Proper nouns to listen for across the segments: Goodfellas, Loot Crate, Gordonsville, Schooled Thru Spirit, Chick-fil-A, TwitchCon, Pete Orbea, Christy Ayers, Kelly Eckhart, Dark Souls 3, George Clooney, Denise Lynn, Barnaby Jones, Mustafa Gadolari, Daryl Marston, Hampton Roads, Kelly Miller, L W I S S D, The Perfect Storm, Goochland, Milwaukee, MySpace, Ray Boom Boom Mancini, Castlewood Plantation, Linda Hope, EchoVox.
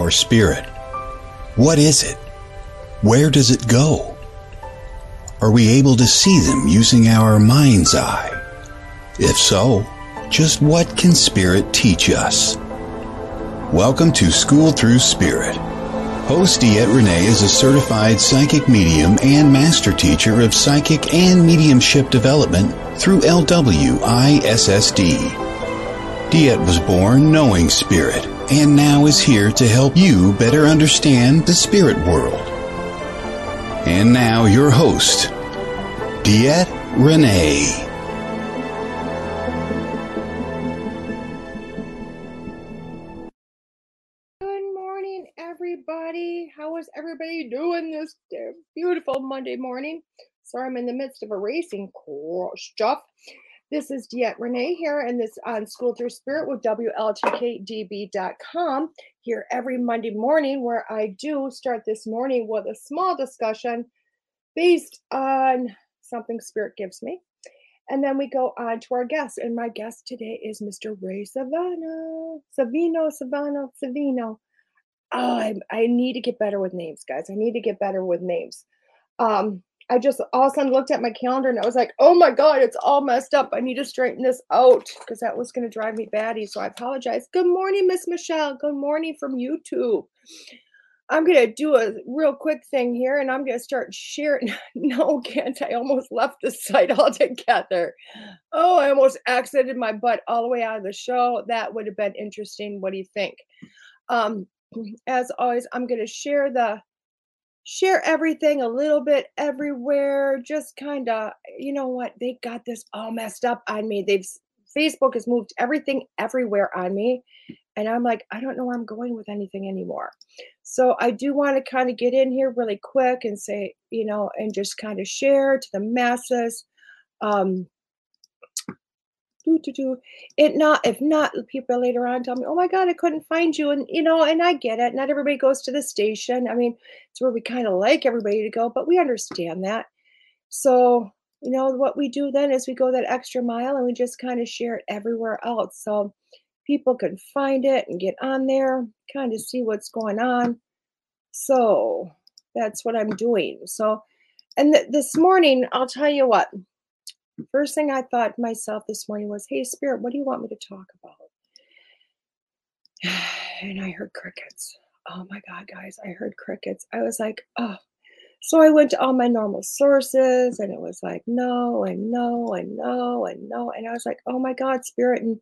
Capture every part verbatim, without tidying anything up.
our spirit? What is it? Where does it go? Are we able to see them using our mind's eye? If so, just what can spirit teach us? Welcome to School Through Spirit. Host DeEtte Ranae is a certified psychic medium and master teacher of psychic and mediumship development through L W I S S D. DeEtte was born knowing spirit and now is here to help you better understand the spirit world. And now your host, DeEtte Ranae. Good morning, everybody. How is everybody doing this beautiful Monday morning? Sorry, I'm in the midst of a racing stuff. This is DeEtte Ranae here, and this on School Through Spirit with W L T K D B dot com. Here every Monday morning, where I do start this morning with a small discussion based on something Spirit gives me. And then we go on to our guest. And my guest today is Mister Ray Savino. Savino, Savino, Savino. Oh, I, I need to get better with names, guys. I need to get better with names. Um, I just all of a sudden looked at my calendar and I was like, oh my God, it's all messed up. I need to straighten this out because that was going to drive me batty. So I apologize. Good morning, Miss Michelle. Good morning from YouTube. I'm going to do a real quick thing here and I'm going to start sharing. No, can't. I almost left the site altogether. Oh, I almost exited my butt all the way out of the show. That would have been interesting. What do you think? Um, as always, I'm going to share the Share everything a little bit everywhere. Just kind of, you know what? They got this all messed up on me. They've Facebook has moved everything everywhere on me. And I'm like, I don't know where I'm going with anything anymore. So I do want to kind of get in here really quick and say, you know, and just kind of share to the masses. Um, do, do, do. It not, if not, people later on tell me, oh my God, I couldn't find you. And, you know, and I get it. Not everybody goes to the station. I mean, it's where we kind of like everybody to go, but we understand that. So, you know, what we do then is we go that extra mile and we just kind of share it everywhere else. So people can find it and get on there, kind of see what's going on. So that's what I'm doing. So, and th- this morning, I'll tell you what. First thing I thought myself this morning was, hey, Spirit, what do you want me to talk about? And I heard crickets. Oh, my God, guys, I heard crickets. I was like, oh. So I went to all my normal sources, and it was like, no, and no, and no, and no. And I was like, oh, my God, Spirit. And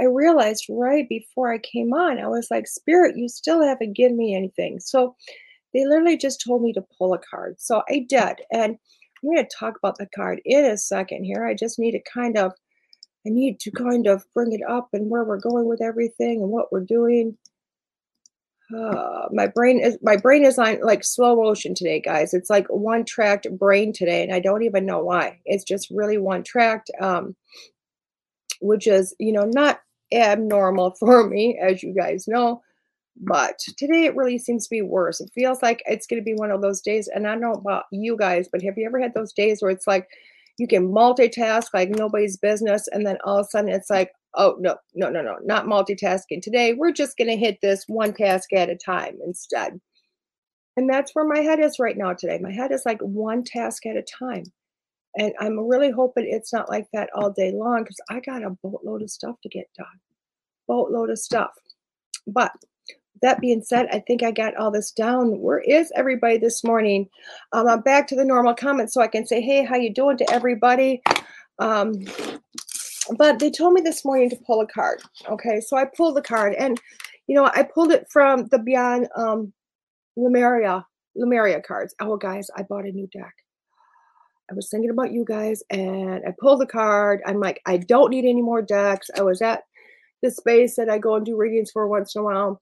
I realized right before I came on, I was like, Spirit, you still haven't given me anything. So they literally just told me to pull a card. So I did. And I'm going to talk about the card in a second here. I just need to kind of, I need to kind of bring it up and where we're going with everything and what we're doing. Uh, my brain is, my brain is on like slow motion today, guys. It's like one tracked brain today. And I don't even know why. It's just really one tracked, um, which is, you know, not abnormal for me, as you guys know. But today it really seems to be worse. It feels like it's going to be one of those days. And I don't know about you guys, but have you ever had those days where it's like you can multitask like nobody's business, and then all of a sudden it's like, oh, no, no, no, no, not multitasking today. We're just going to hit this one task at a time instead. And that's where my head is right now today. My head is like one task at a time. And I'm really hoping it's not like that all day long because I got a boatload of stuff to get done. Boatload of stuff. But that being said, I think I got all this down. Where is everybody this morning? Um, I'm back to the normal comments so I can say, hey, how you doing to everybody? Um, but they told me this morning to pull a card. Okay, so I pulled the card. And, you know, I pulled it from the Beyond um, Lumeria, Lumeria cards. Oh, guys, I bought a new deck. I was thinking about you guys, and I pulled the card. I'm like, I don't need any more decks. I was at the space that I go and do readings for once in a while.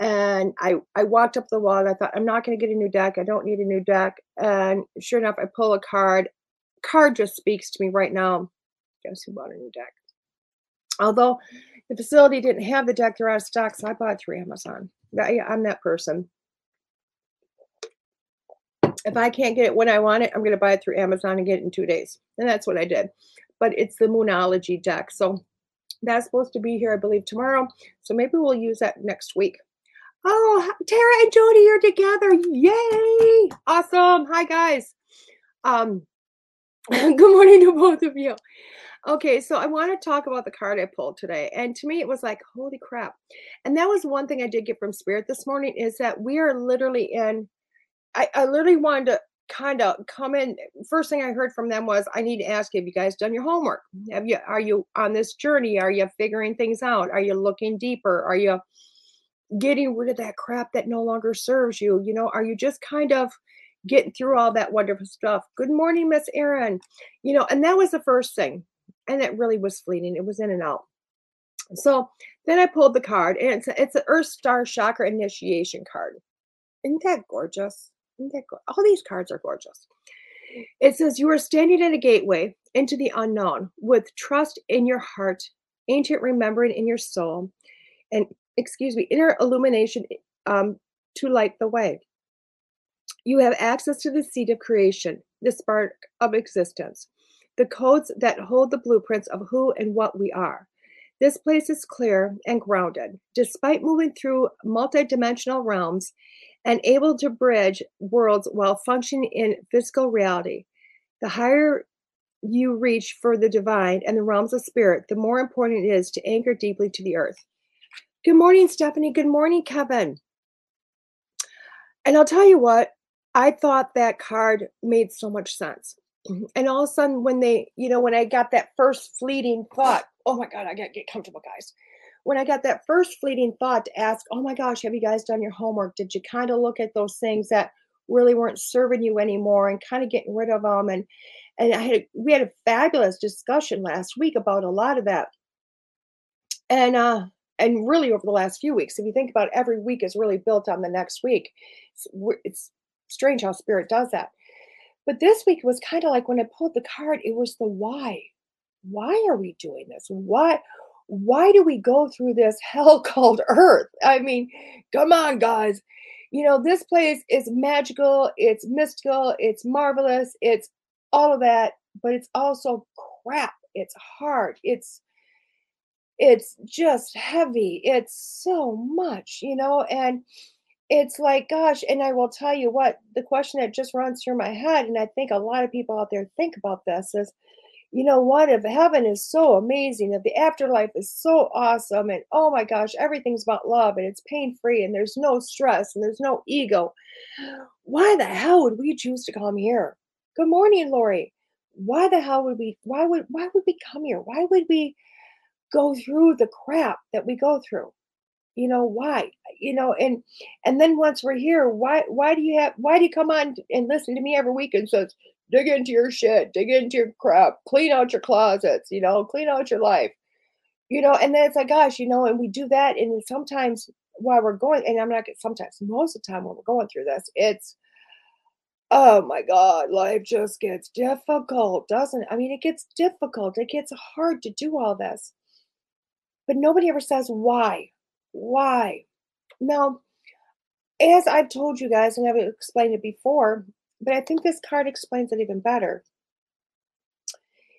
And I, I walked up the wall and I thought, I'm not going to get a new deck. I don't need a new deck. And sure enough, I pull a card. Card just speaks to me right now. Guess who bought a new deck? Although the facility didn't have the deck, they're out of stock, so I bought through Amazon. Yeah, I'm that person. If I can't get it when I want it, I'm going to buy it through Amazon and get it in two days. And that's what I did. But it's the Moonology deck. So that's supposed to be here, I believe, tomorrow. So maybe we'll use that next week. oh, Tara and Jody are together. Yay. Awesome. Hi, guys. Um, good morning to both of you. Okay, so I want to talk about the card I pulled today. And to me, it was like, holy crap. And that was one thing I did get from Spirit this morning is that we are literally in, I, I literally wanted to kind of come in. First thing I heard from them was, I need to ask you, have you guys done your homework? Have you, are you on this journey? Are you figuring things out? Are you looking deeper? Are you getting rid of that crap that no longer serves you? You know, are you just kind of getting through all that wonderful stuff? Good morning, Miss Erin. You know, and that was the first thing. And it really was fleeting. It was in and out. So then I pulled the card, and it's a, it's an Earth Star Chakra Initiation card. Isn't that gorgeous? Isn't that go- All these cards are gorgeous. It says, you are standing at a gateway into the unknown with trust in your heart, ancient remembering in your soul, and, excuse me, inner illumination um, to light the way. You have access to the seed of creation, the spark of existence, the codes that hold the blueprints of who and what we are. This place is clear and grounded, despite moving through multidimensional realms and able to bridge worlds while functioning in physical reality. The higher you reach for the divine and the realms of spirit, the more important it is to anchor deeply to the earth. Good morning, Stephanie. Good morning, Kevin. And I'll tell you what, I thought that card made so much sense. And all of a sudden, when they, you know, when I got that first fleeting thought, oh my God, I got to get comfortable, guys. When I got that first fleeting thought to ask, oh my gosh, have you guys done your homework? Did you kind of look at those things that really weren't serving you anymore and kind of getting rid of them? And, and I had, a, we had a fabulous discussion last week about a lot of that. And, uh, and really over the last few weeks, if you think about it, every week is really built on the next week. It's, it's strange how spirit does that. But this week was kind of like when I pulled the card, it was the why. Why are we doing this? Why, why do we go through this hell called Earth? I mean, come on, guys. You know, this place is magical. It's mystical. It's marvelous. It's all of that. But it's also crap. It's hard. It's, it's just heavy. It's so much, you know, and it's like, gosh, and I will tell you what, the question that just runs through my head, and I think a lot of people out there think about this is, you know what, if heaven is so amazing, if the afterlife is so awesome, and oh my gosh, everything's about love, and it's pain-free, and there's no stress, and there's no ego, why the hell would we choose to come here? Good morning, Lori. Why the hell would we, why would, why would we come here? Why would we go through the crap that we go through? You know, why, you know, and, and then once we're here, why, why do you have, why do you come on and listen to me every week and says, dig into your shit, dig into your crap, clean out your closets, you know, clean out your life, you know, and then it's like, gosh, you know, and we do that. And sometimes while we're going, and I'm not, sometimes most of the time when we're going through this, it's, oh my God, life just gets difficult, doesn't it? I mean, it gets difficult. It gets hard to do all this, but nobody ever says why. Why? Now, as I've told you guys, and I've explained it before, but I think this card explains it even better.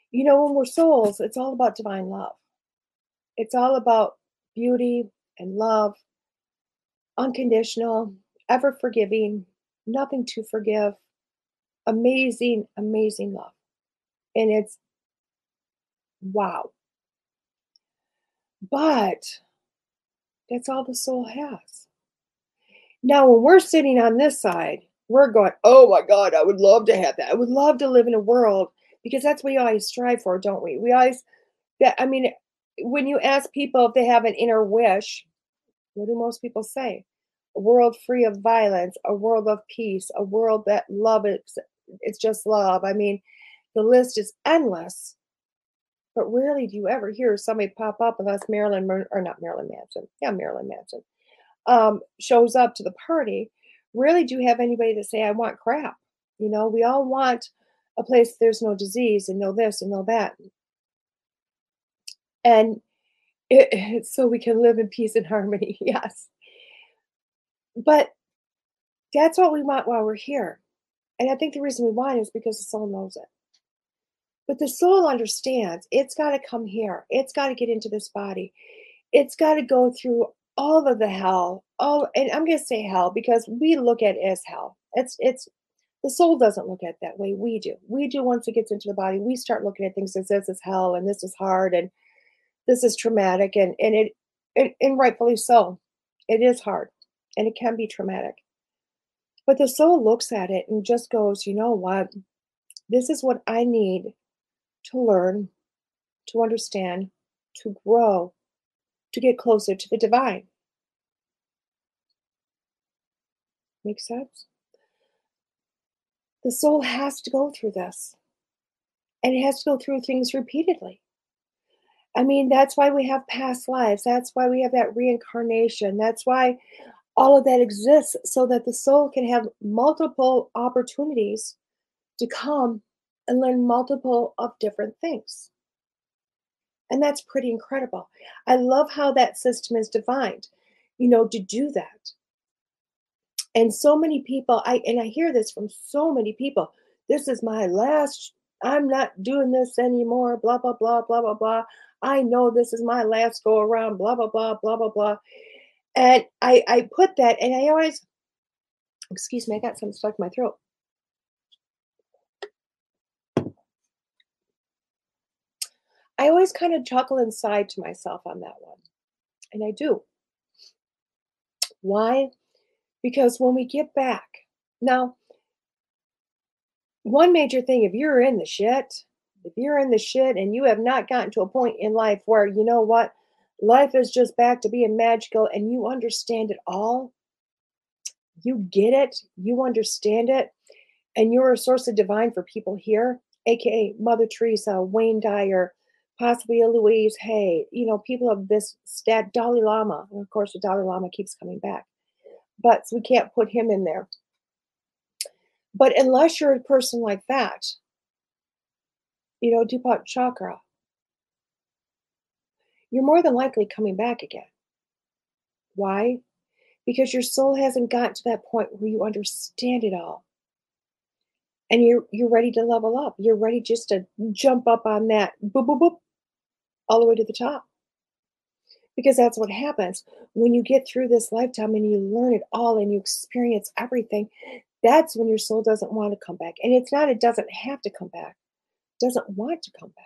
You know, when we're souls, it's all about divine love. It's all about beauty and love, unconditional, ever forgiving, nothing to forgive, amazing, amazing love. And it's wow. But that's all the soul has. Now, when we're sitting on this side, we're going, oh my God, I would love to have that. I would love to live in a world, because that's what we always strive for, don't we? We always, that, I mean, when you ask people if they have an inner wish, what do most people say? A world free of violence, a world of peace, a world that love, it's, it's just love. I mean, the list is endless. But rarely do you ever hear somebody pop up unless Marilyn, or not Marilyn Manson, yeah, Marilyn Manson, um, shows up to the party. Rarely do you have anybody that say, I want crap. You know, we all want a place there's no disease and no this and no that. And it, so we can live in peace and harmony, yes. But that's what we want while we're here. And I think the reason we want it is because the soul knows it. But the soul understands it's got to come here. It's got to get into this body. It's got to go through all of the hell. Oh, and I'm going to say hell because we look at it as hell. It's, it's, the soul doesn't look at it that way. We do. We do. Once it gets into the body, we start looking at things as this is hell and this is hard and this is traumatic. And, and it, it, and rightfully so, it is hard and it can be traumatic. But the soul looks at it and just goes, you know what? This is what I need to learn, to understand, to grow, to get closer to the divine. Make sense? The soul has to go through this. And it has to go through things repeatedly. I mean, that's why we have past lives. That's why we have that reincarnation. That's why all of that exists, so that the soul can have multiple opportunities to come and learn multiple of different things. And that's pretty incredible. I love how that system is defined, you know, to do that. And so many people, I and I hear this from so many people. This is my last, I'm not doing this anymore, blah, blah, blah, blah, blah, blah. I know this is my last go around, blah, blah, blah, blah, blah, blah. And I, I put that, and I always, excuse me, I got something stuck in my throat. I always kind of chuckle inside to myself on that one. And I do. Why? Because when we get back, now, one major thing, if you're in the shit, if you're in the shit and you have not gotten to a point in life where, you know what, life is just back to being magical and you understand it all, you get it, you understand it, and you're a source of divine for people here, A K A Mother Teresa, Wayne Dyer, possibly a Louise Hay, you know, people of this stat, Dalai Lama. And of course, the Dalai Lama keeps coming back. But we can't put him in there. But unless you're a person like that, you know, Deepak Chakra, you're more than likely coming back again. Why? Because your soul hasn't gotten to that point where you understand it all. And you're, you're ready to level up. You're ready just to jump up on that, boop, boop, boop, all the way to the top. Because that's what happens when you get through this lifetime and you learn it all and you experience everything. That's when your soul doesn't want to come back. And it's not, it doesn't have to come back. It doesn't want to come back.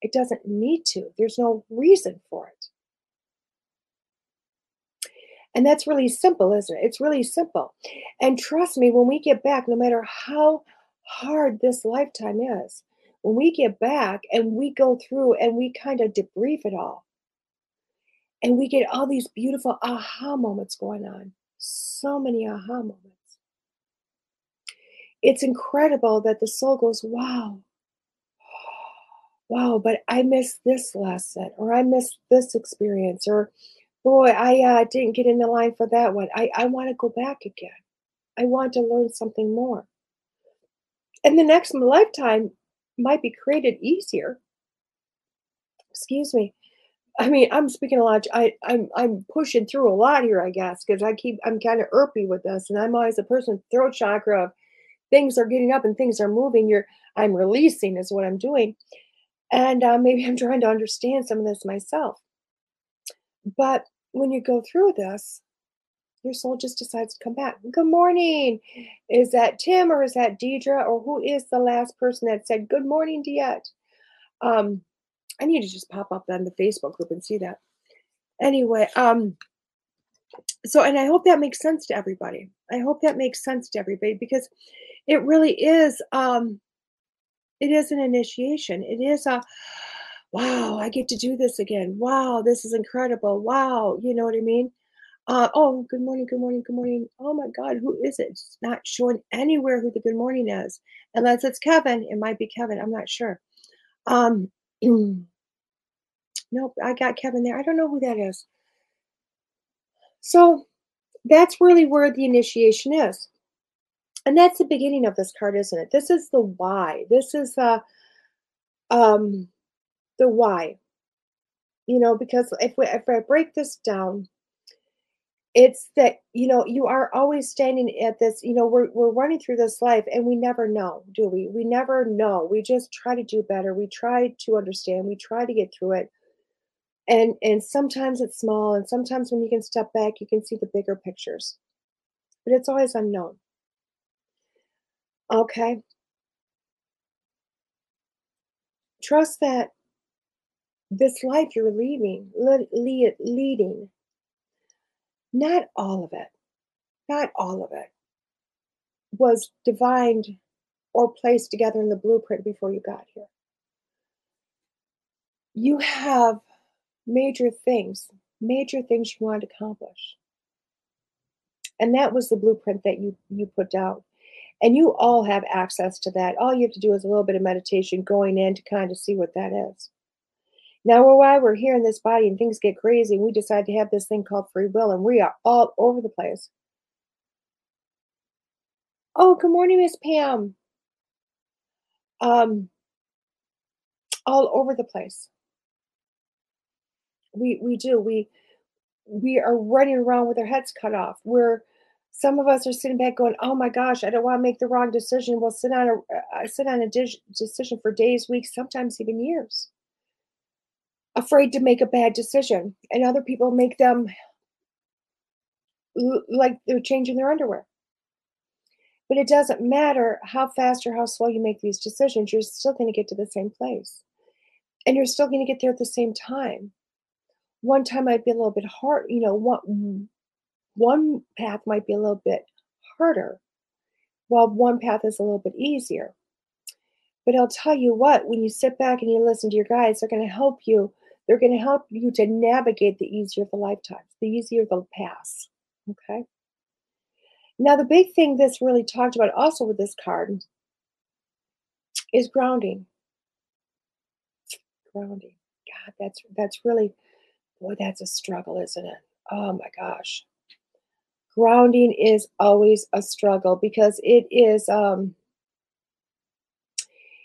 It doesn't need to. There's no reason for it. And that's really simple, isn't it? It's really simple. And trust me, when we get back, no matter how hard this lifetime is, when we get back and we go through and we kind of debrief it all, and we get all these beautiful aha moments going on. So many aha moments. It's incredible that the soul goes, wow. Wow, but I missed this lesson, or I missed this experience, or boy, I uh, didn't get in the line for that one. I, I want to go back again. I want to learn something more. And the next lifetime might be created easier. Excuse me. I mean, I'm speaking a lot. I, I'm I'm pushing through a lot here, I guess, because I keep I'm kind of irpy with this, and I'm always a person throat chakra of things are getting up and things are moving. You're I'm releasing is what I'm doing, and uh, maybe I'm trying to understand some of this myself. But when you go through this, your soul just decides to come back. Good morning. Is that Tim or is that Deidre or who is the last person that said good morning, DeEtte? Um. I need to just pop up on the Facebook group and see that. Anyway, um, so, and I hope that makes sense to everybody. I hope that makes sense to everybody because it really is, um, it is an initiation. It is a, wow, I get to do this again. Wow, this is incredible. Wow, you know what I mean? Uh, oh, good morning, good morning, good morning. Oh my God, who is it? It's not showing anywhere who the good morning is. Unless it's Kevin, it might be Kevin, I'm not sure. Um, Nope, I got Kevin there. I don't know who that is. So that's really where the initiation is. And that's the beginning of this card, isn't it? This is the why. This is uh, um, the why. You know, because if, we, if I break this down, it's that, you know, you are always standing at this, you know, we're, we're running through this life and we never know, do we? We never know. We just try to do better. We try to understand. We try to get through it. And and sometimes it's small, and sometimes when you can step back, you can see the bigger pictures. But it's always unknown. Okay. Trust that this life you're leaving, le lead, leading, not all of it, not all of it was divined or placed together in the blueprint before you got here. You have major things, major things you want to accomplish. And that was the blueprint that you, you put down. And you all have access to that. All you have to do is a little bit of meditation going in to kind of see what that is. Now, while we're here in this body and things get crazy, we decide to have this thing called free will, and we are all over the place. Oh, good morning, Miss Pam. Um, all over the place. We we do. We we are running around with our heads cut off. We're Some of us are sitting back going, oh my gosh, I don't want to make the wrong decision. We'll sit on a, uh, sit on a decision for days, weeks, sometimes even years. Afraid to make a bad decision. And other people make them like they're changing their underwear. But it doesn't matter how fast or how slow you make these decisions. You're still going to get to the same place. And you're still going to get there at the same time. One time might be a little bit hard, you know, one... One path might be a little bit harder, while one path is a little bit easier. But I'll tell you what, when you sit back and you listen to your guides, they're going to help you. They're going to help you to navigate the easier the lifetimes, the easier the paths. Okay? Now, the big thing that's really talked about also with this card is grounding. Grounding. God, that's, that's really, boy, that's a struggle, isn't it? Oh, my gosh. Grounding is always a struggle because it is, um,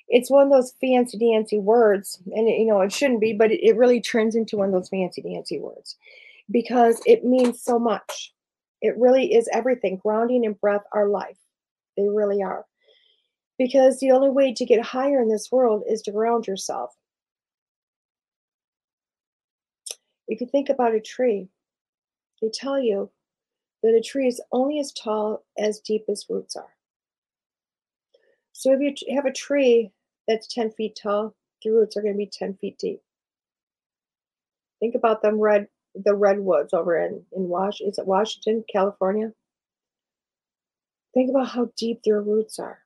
it's one of those fancy dancy words, and it, you know, it shouldn't be, but it, it really turns into one of those fancy dancy words because it means so much. It really is everything. Grounding and breath are life. They really are. Because the only way to get higher in this world is to ground yourself. If you think about a tree, they tell you that a tree is only as tall as deep as roots are. So if you have a tree that's ten feet tall, the roots are going to be ten feet deep. Think about them red, the redwoods over in, in Wash, is it Washington, California? Think about how deep their roots are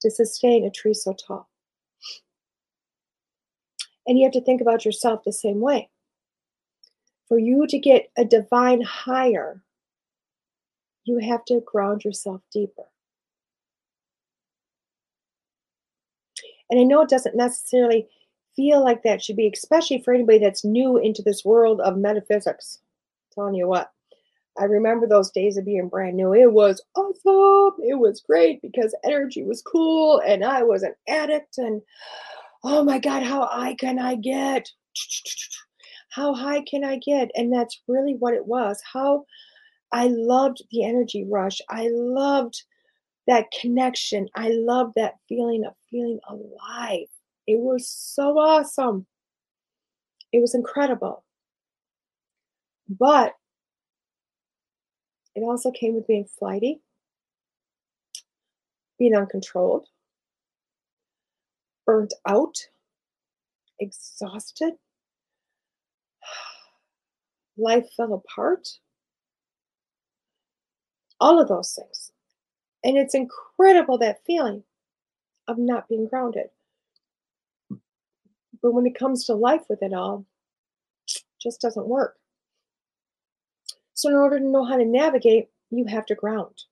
to sustain a tree so tall. And you have to think about yourself the same way. For you to get a divine higher, you have to ground yourself deeper. And I know it doesn't necessarily feel like that should be, especially for anybody that's new into this world of metaphysics. I'm telling you what, I remember those days of being brand new. It was awesome. It was great because energy was cool and I was an addict. And oh my God, how high can I get? How high can I get? And that's really what it was. How I loved the energy rush. I loved that connection. I loved that feeling of feeling alive. It was so awesome. It was incredible. But it also came with being flighty, being uncontrolled, burnt out, exhausted. Life fell apart. All of those things. And it's incredible, that feeling of not being grounded. But when it comes to life with it all, it just doesn't work. So in order to know how to navigate, you have to ground.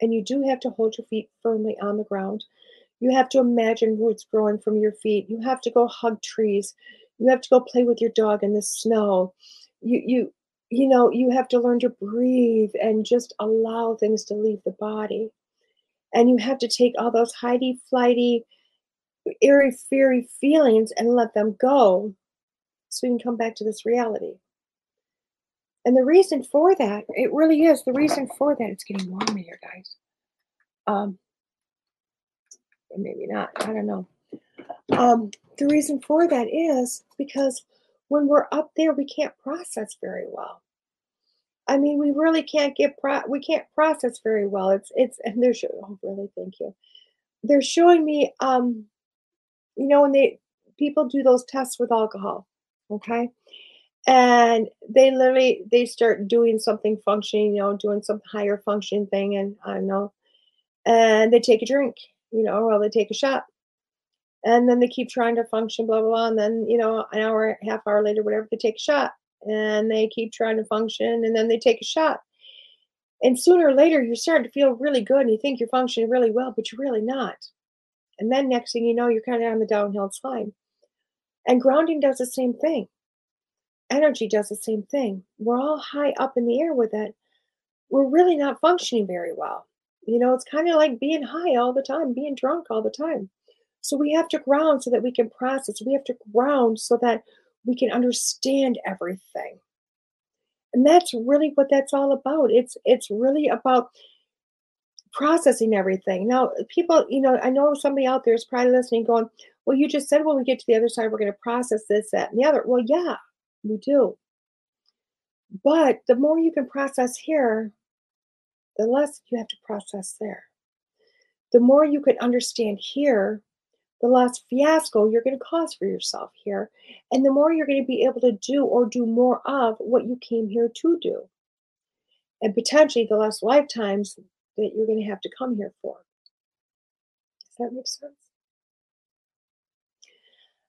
And you do have to hold your feet firmly on the ground. You have to imagine roots growing from your feet. You have to go hug trees. You have to go play with your dog in the snow. You, you, You know, you have to learn to breathe and just allow things to leave the body. And you have to take all those hidey, flighty, airy, fairy feelings and let them go so you can come back to this reality. And the reason for that, it really is, the reason for that, it's getting warm in here, guys. Um, maybe not, I don't know. Um, the reason for that is because when we're up there, we can't process very well. I mean, we really can't get, pro we can't process very well. It's, it's, and they're showing, oh, really, thank you. They're showing me, um, you know, when they, people do those tests with alcohol, okay? And they literally, they start doing something functioning, you know, doing some higher function thing, and I don't know, and they take a drink, you know, or they take a shot. And then they keep trying to function, blah, blah, blah. And then, you know, an hour, half hour later, whatever, they take a shot. And they keep trying to function, and then they take a shot. And sooner or later, you start to feel really good, and you think you're functioning really well, but you're really not. And then next thing you know, you're kind of on the downhill slide. And grounding does the same thing. Energy does the same thing. We're all high up in the air with it. We're really not functioning very well. You know, it's kind of like being high all the time, being drunk all the time. So we have to ground so that we can process. We have to ground so that we can understand everything. And that's really what that's all about. It's it's really about processing everything. Now, people, you know, I know somebody out there is probably listening going, well, you just said when we get to the other side, we're going to process this, that, and the other. Well, yeah, we do. But the more you can process here, the less you have to process there. The more you can understand here, the less fiasco you're going to cause for yourself here. And the more you're going to be able to do or do more of what you came here to do. And potentially the less lifetimes that you're going to have to come here for. Does that make sense?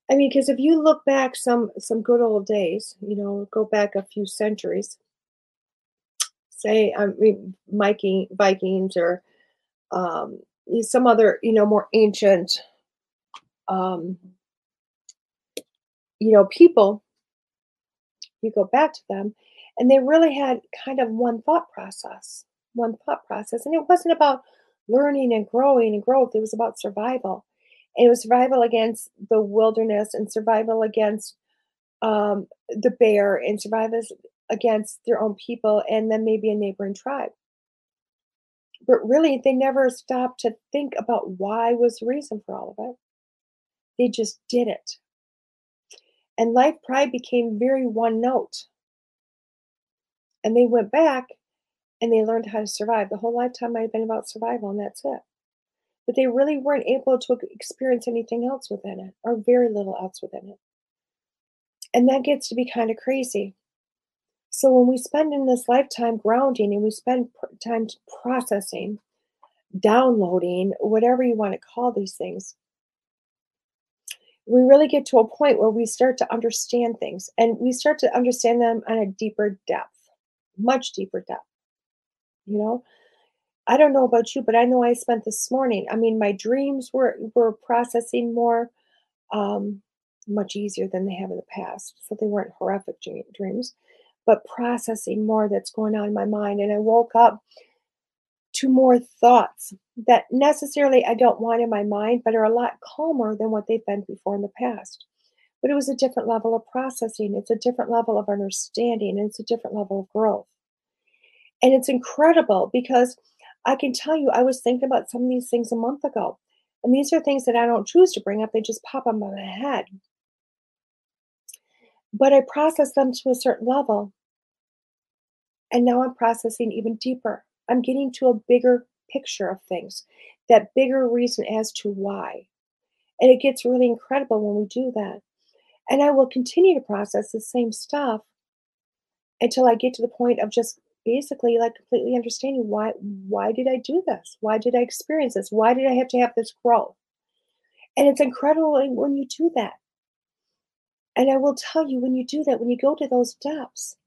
I mean, because if you look back some, some good old days, you know, go back a few centuries, say, I mean, Viking, Vikings or um, some other, you know, more ancient Um, you know, people, you go back to them, and they really had kind of one thought process, one thought process. And it wasn't about learning and growing and growth. It was about survival. And it was survival against the wilderness and survival against um, the bear and survival against their own people and then maybe a neighboring tribe. But really, they never stopped to think about why was the reason for all of it. They just did it. And life pride became very one note. And they went back and they learned how to survive. The whole lifetime might have been about survival, and that's it. But they really weren't able to experience anything else within it, or very little else within it. And that gets to be kind of crazy. So when we spend in this lifetime grounding and we spend time processing, downloading, whatever you want to call these things, we really get to a point where we start to understand things, and we start to understand them on a deeper depth, much deeper depth. You know, I don't know about you, but I know I spent this morning. I mean, my dreams were, were processing more, um, much easier than they have in the past. So they weren't horrific dreams, but processing more that's going on in my mind. And I woke up to more thoughts that necessarily I don't want in my mind, but are a lot calmer than what they've been before in the past. But it was a different level of processing. It's a different level of understanding. And it's a different level of growth. And it's incredible because I can tell you, I was thinking about some of these things a month ago. And these are things that I don't choose to bring up. They just pop up in my head. But I process them to a certain level. And now I'm processing even deeper. I'm getting to a bigger picture of things, that bigger reason as to why. And it gets really incredible when we do that. And I will continue to process the same stuff until I get to the point of just basically like completely understanding why, why did I do this? Why did I experience this? Why did I have to have this growth? And it's incredible when you do that. And I will tell you, when you do that, when you go to those depths,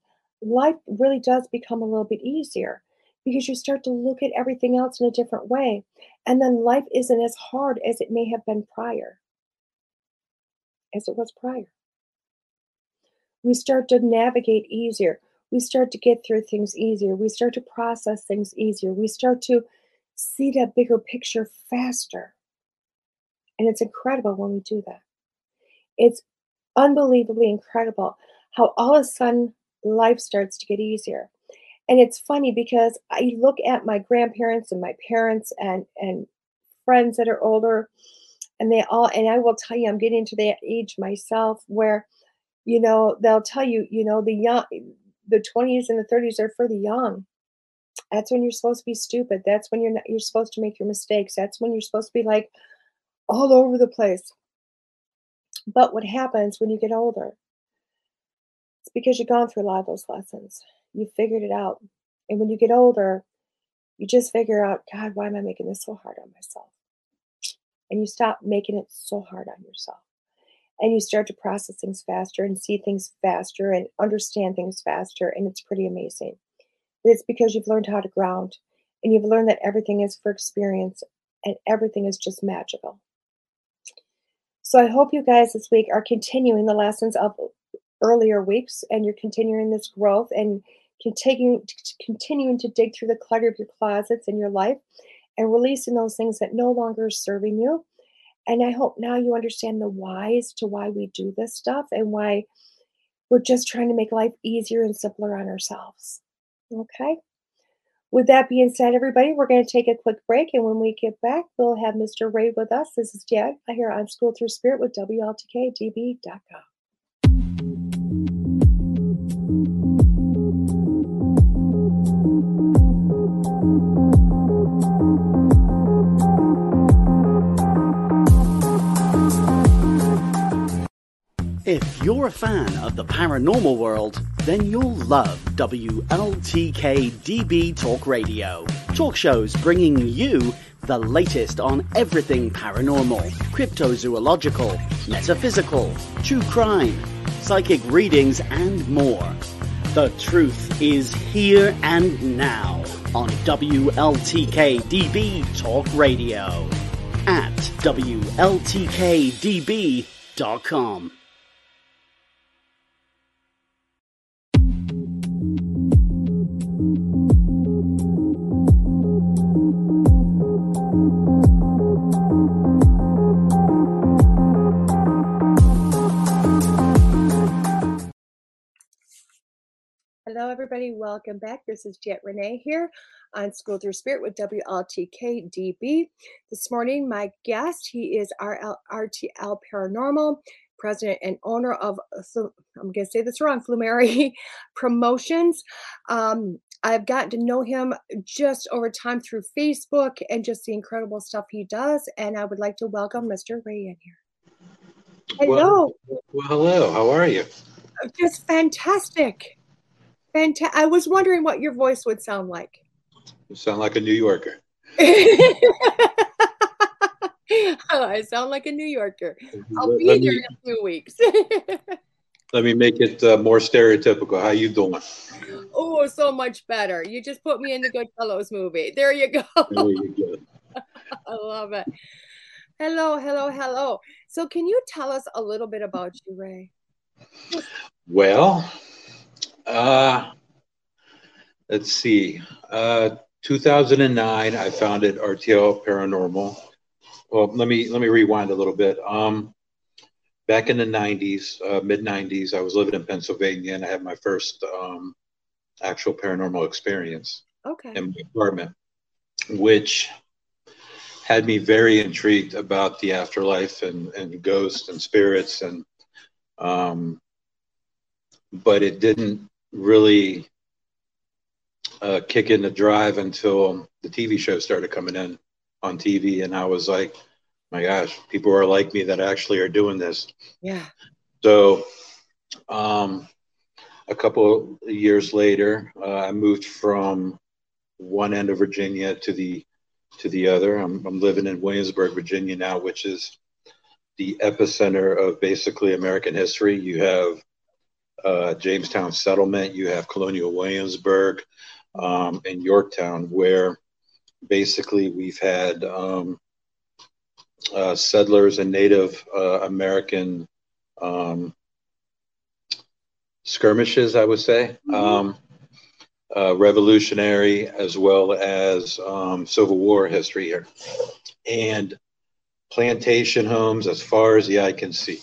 life really does become a little bit easier. Because you start to look at everything else in a different way. And then life isn't as hard as it may have been prior. As it was prior. We start to navigate easier. We start to get through things easier. We start to process things easier. We start to see that bigger picture faster. And it's incredible when we do that. It's unbelievably incredible how all of a sudden life starts to get easier. And it's funny because I look at my grandparents and my parents and, and friends that are older, and they all, and I will tell you, I'm getting to that age myself where, you know, they'll tell you, you know, the young, the twenties and the thirties are for the young. That's when you're supposed to be stupid. That's when you're not, you're supposed to make your mistakes. That's when you're supposed to be like all over the place. But what happens when you get older? It's because you've gone through a lot of those lessons. You figured it out. And when you get older, you just figure out, God, why am I making this so hard on myself? And you stop making it so hard on yourself. And you start to process things faster and see things faster and understand things faster. And it's pretty amazing. But it's because you've learned how to ground. And you've learned that everything is for experience. And everything is just magical. So I hope you guys this week are continuing the lessons of earlier weeks. And you're continuing this growth. And continuing, continuing to dig through the clutter of your closets in your life. And releasing those things that no longer are serving you. And I hope now you understand the whys to why we do this stuff and why we're just trying to make life easier and simpler on ourselves. Okay? With that being said, everybody, we're going to take a quick break. And when we get back, we'll have Mister Ray with us. This is DeEtte here on School Through Spirit with W L T K D B dot com. If you're a fan of the paranormal world, then you'll love W L T K D B Talk Radio. Talk shows bringing you the latest on everything paranormal, cryptozoological, metaphysical, true crime, psychic readings, and more. The truth is here and now on W L T K D B Talk Radio at W L T K D B dot com. Hello, everybody. Welcome back. This is DeEtte Ranae here on School Through Spirit with W L T K D B. This morning, my guest, he is R T L Paranormal, president and owner of, so I'm going to say this wrong, Flumeri Promotions. Um, I've gotten to know him just over time through Facebook and just the incredible stuff he does. And I would like to welcome Mister Ray in here. Hello. Well, well hello. How are you? Just fantastic. Fantastic. I was wondering what your voice would sound like. You sound like a New Yorker. Oh, I sound like a New Yorker. I'll let, be let there me, in a few weeks. Let me make it uh, more stereotypical. How you doing? Oh, so much better. You just put me in the Goodfellas movie. There you go. There you go. I love it. Hello, hello, hello. So can you tell us a little bit about you, Ray? Well... Uh, let's see, uh, two thousand nine, I founded R T L Paranormal. Well, let me, let me rewind a little bit. Um, back in the nineties, uh, mid nineties, I was living in Pennsylvania and I had my first, um, actual paranormal experience okay. in my apartment, which had me very intrigued about the afterlife and, and ghosts and spirits and, um, but it didn't really uh, kick in the drive until the T V show started coming in on T V. And I was like, my gosh, people are like me that actually are doing this. Yeah. So um, a couple of years later, uh, I moved from one end of Virginia to the to the other. I'm, I'm living in Williamsburg, Virginia now, which is the epicenter of basically American history. You have Uh, Jamestown Settlement, you have Colonial Williamsburg, um, and Yorktown, where basically we've had um, uh, settlers and Native uh, American um, skirmishes, I would say, mm-hmm. um, uh, revolutionary as well as um, Civil War history here, and plantation homes as far as the eye can see.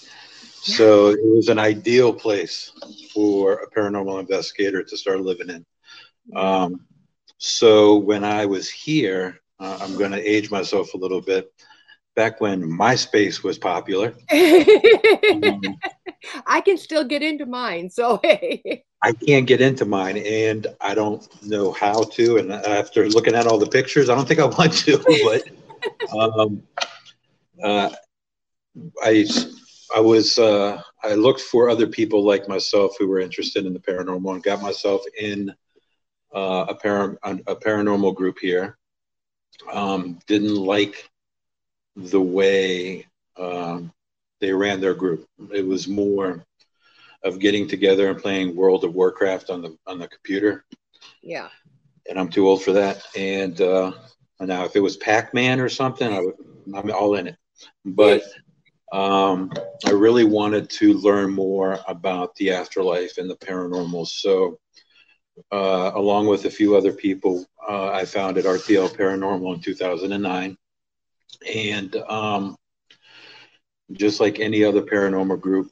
So it was an ideal place for a paranormal investigator to start living in. Um, so when I was here, uh, I'm going to age myself a little bit. back when MySpace was popular. um, I can still get into mine, so hey. I can't get into mine, and I don't know how to. And after looking at all the pictures, I don't think I want to. But um, uh, I, I was, uh, I looked for other people like myself who were interested in the paranormal, and got myself in uh, a, para a paranormal group here. Um, didn't like the way um, they ran their group. It was more of getting together and playing World of Warcraft on the on the computer. Yeah. And I'm too old for that. And uh, now if it was Pac-Man or something, I would, I'm all in it. But um, I really wanted to learn more about the afterlife and the paranormal. So uh, along with a few other people, uh, I founded R T L Paranormal in two thousand nine. And um, just like any other paranormal group,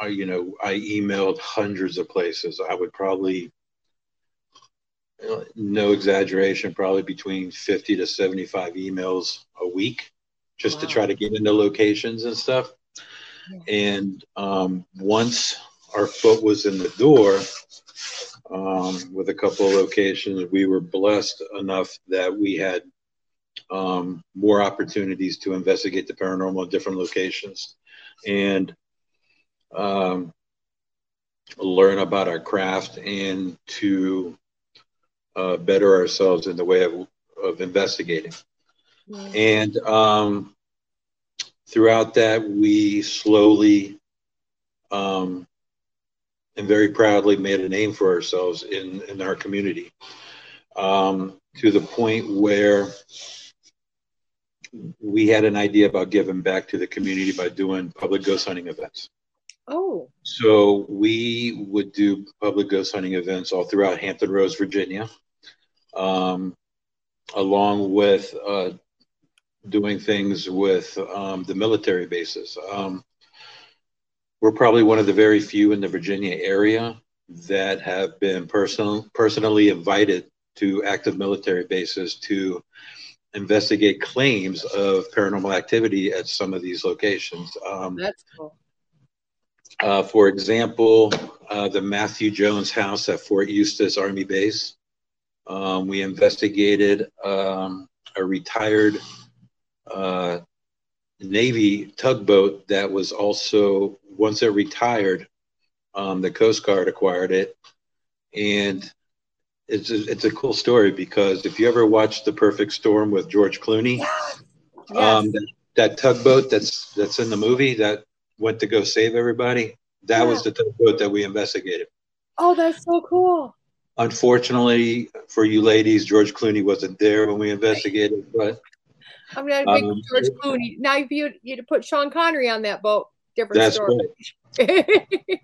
I, you know, I emailed hundreds of places. I would probably, no exaggeration, probably between fifty to seventy-five emails a week just wow. to try to get into locations and stuff. Yeah. And um, once our foot was in the door um, with a couple of locations, we were blessed enough that we had um more opportunities to investigate the paranormal at different locations and um learn about our craft and to uh better ourselves in the way of, of investigating. Wow. And um throughout that, we slowly um and very proudly made a name for ourselves in in our community, um to the point where we had an idea about giving back to the community by doing public ghost hunting events. Oh. So we would do public ghost hunting events all throughout Hampton Roads, Virginia, um, along with uh, doing things with um, the military bases. Um, we're probably one of the very few in the Virginia area that have been personal, personally invited to active military bases to investigate claims of paranormal activity at some of these locations. Um, That's cool. Uh, for example, uh, the Matthew Jones house at Fort Eustis Army Base. Um, we investigated um, a retired uh, Navy tugboat that was also, once it retired, um, the Coast Guard acquired it. And It's a, it's a cool story, because if you ever watched The Perfect Storm with George Clooney, yes. Yes. Um, that, that tugboat that's that's in the movie that went to go save everybody, that yeah. was the tugboat that we investigated. Oh, that's so cool. Unfortunately for you ladies, George Clooney wasn't there when we investigated. But I'm not a big um, George Clooney. Now if you you'd put Sean Connery on that boat, different that's story. Right.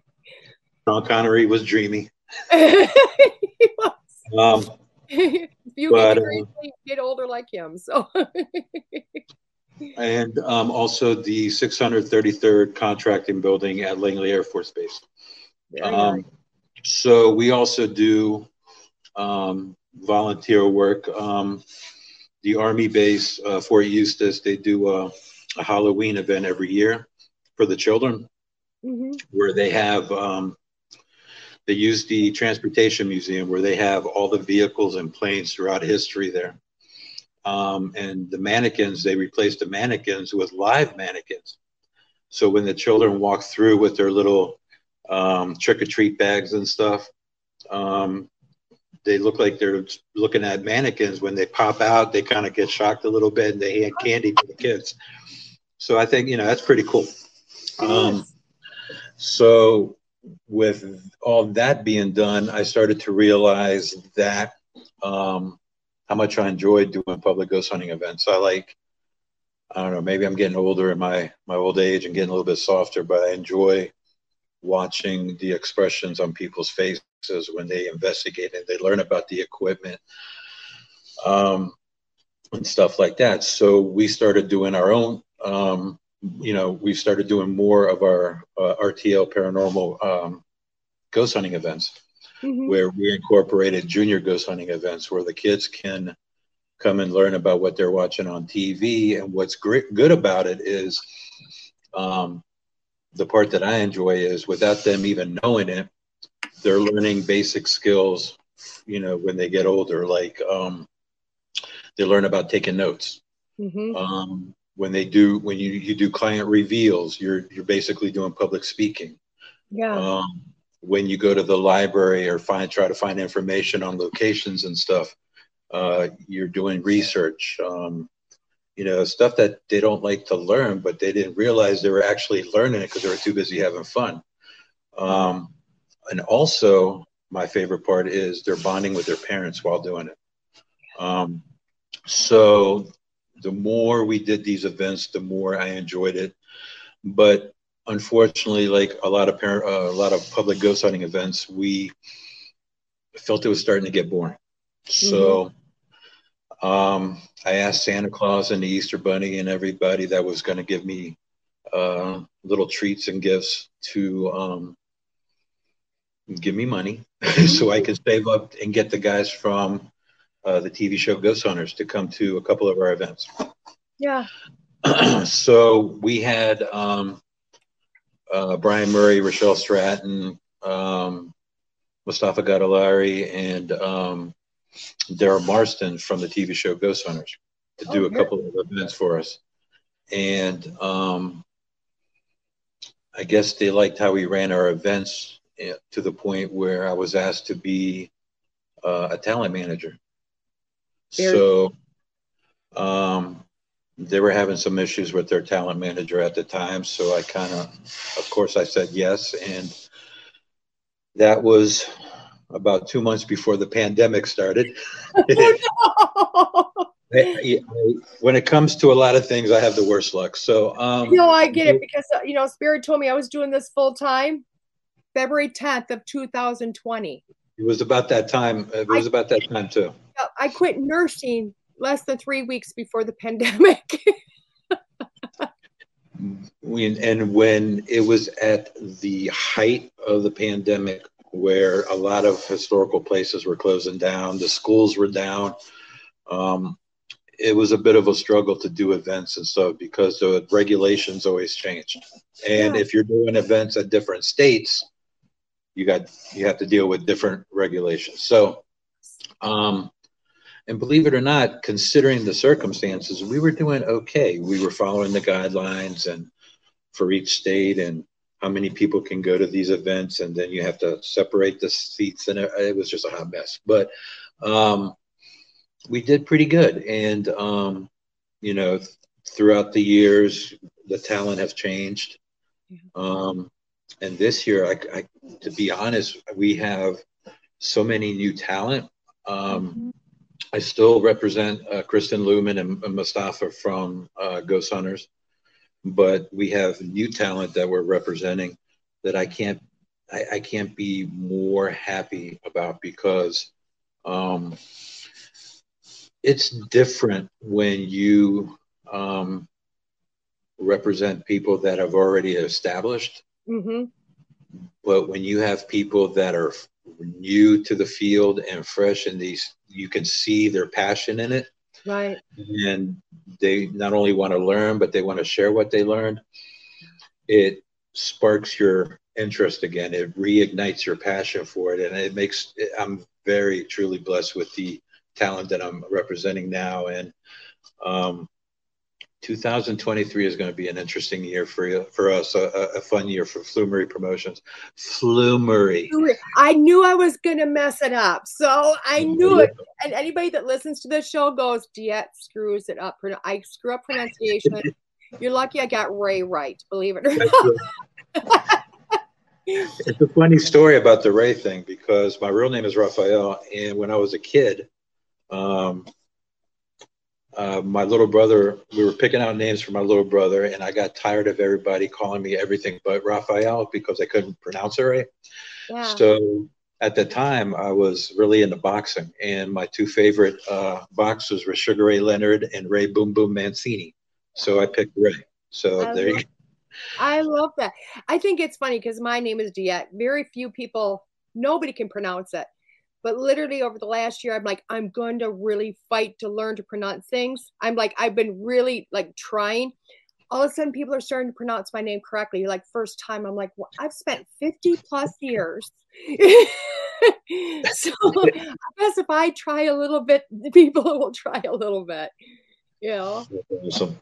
Sean Connery was dreamy. He was. Um, you but, get, crazy, uh, get older like him, so. And um, also the six hundred thirty-third contracting building at Langley Air Force Base. Um, nice. So we also do um, volunteer work. Um, the Army base, uh, Fort Eustis, they do a, a Halloween event every year for the children, mm-hmm. where they have um, they use the Transportation Museum, where they have all the vehicles and planes throughout history there. Um, and the mannequins, they replaced the mannequins with live mannequins. So when the children walk through with their little um, trick-or-treat bags and stuff, um, they look like they're looking at mannequins. When they pop out, they kind of get shocked a little bit, and they hand candy to the kids. So I think, you know, that's pretty cool. Um, so... with all that being done, I started to realize that um, how much I enjoyed doing public ghost hunting events. I like, I don't know, maybe I'm getting older in my, my old age and getting a little bit softer, but I enjoy watching the expressions on people's faces when they investigate and they learn about the equipment um, and stuff like that. So we started doing our own um, you know, we started doing more of our uh, R T L paranormal um, ghost hunting events, mm-hmm. where we incorporated junior ghost hunting events where the kids can come and learn about what they're watching on T V. And what's great, good about it is um, the part that I enjoy is without them even knowing it, they're learning basic skills, you know, when they get older, like um, they learn about taking notes. Mm-hmm. Um, when they do, when you, you do client reveals, you're, you're basically doing public speaking. Yeah. Um, when you go to the library or find, try to find information on locations and stuff, uh, you're doing research, um, you know, stuff that they don't like to learn, but they didn't realize they were actually learning it because they were too busy having fun. Um, and also my favorite part is they're bonding with their parents while doing it. Um, so the more we did these events, the more I enjoyed it. But unfortunately, like a lot of parent, uh, a lot of public ghost hunting events, we felt it was starting to get boring. So um, I asked Santa Claus and the Easter Bunny and everybody that was going to give me uh, little treats and gifts to um, give me money so I could save up and get the guys from uh, the T V show Ghost Hunters to come to a couple of our events. Yeah. So we had um, uh, Brian Murray, Rochelle Stratton, um, Mustafa Gadolari, and um, Daryl Marston from the T V show Ghost Hunters to do oh, a good. couple of events for us. And um, I guess they liked how we ran our events to the point where I was asked to be uh, a talent manager. Very so um, they were having some issues with their talent manager at the time. So I kind of, of course, I said yes. And that was about two months before the pandemic started. Oh, no. I, I, when it comes to a lot of things, I have the worst luck. So, um, no, I get it because, you know, Spirit told me I was doing this full time, February tenth of two thousand twenty. It was about that time. It was I, about that time too. I quit nursing less than three weeks before the pandemic. When, and when it was at the height of the pandemic, where a lot of historical places were closing down, the schools were down. Um, it was a bit of a struggle to do events and stuff because the regulations always changed. And yeah. if you're doing events at different states, you got you have to deal with different regulations. So, um, and believe it or not, considering the circumstances, we were doing okay. We were following the guidelines and for each state and how many people can go to these events, and then you have to separate the seats, and it was just a hot mess. But um, we did pretty good, and um, you know, th throughout the years, the talent have changed. Um, and this year, I, I, to be honest, we have so many new talent. Um, mm-hmm. I still represent uh, Kristen Luman and, and Mustafa from uh, Ghost Hunters. But we have new talent that we're representing that I can't, I, I can't be more happy about because um, it's different when you um, represent people that have already established. Mm-hmm. But when you have people that are new to the field and fresh in these, you can see their passion in it. Right. And they not only want to learn, but they want to share what they learned. It sparks your interest again. It reignites your passion for it. And it makes, I'm very truly blessed with the talent that I'm representing now. And um, two thousand twenty-three is going to be an interesting year for for us, a, a fun year for Flumeri Promotions. Flumeri. I knew I was going to mess it up, so I knew it. And anybody that listens to this show goes, DeEtte screws it up. I screw up pronunciation. You're lucky I got Ray right, believe it or not. It's a funny story about the Ray thing because my real name is Raphael, and when I was a kid, um, Uh, my little brother, we were picking out names for my little brother, and I got tired of everybody calling me everything but Raphael because I couldn't pronounce it right. Yeah. So at the time, I was really into boxing, and my two favorite uh, boxers were Sugar Ray Leonard and Ray Boom Boom Mancini. So I picked Ray. So I there love, you go. I love that. I think it's funny because my name is DeEtte. Very few people, nobody can pronounce it. But literally over the last year, I'm like, I'm going to really fight to learn to pronounce things. I'm like, I've been really like trying. All of a sudden, people are starting to pronounce my name correctly. Like first time, I'm like, well, I've spent fifty plus years. So I guess if I try a little bit, people will try a little bit. You know? Awesome.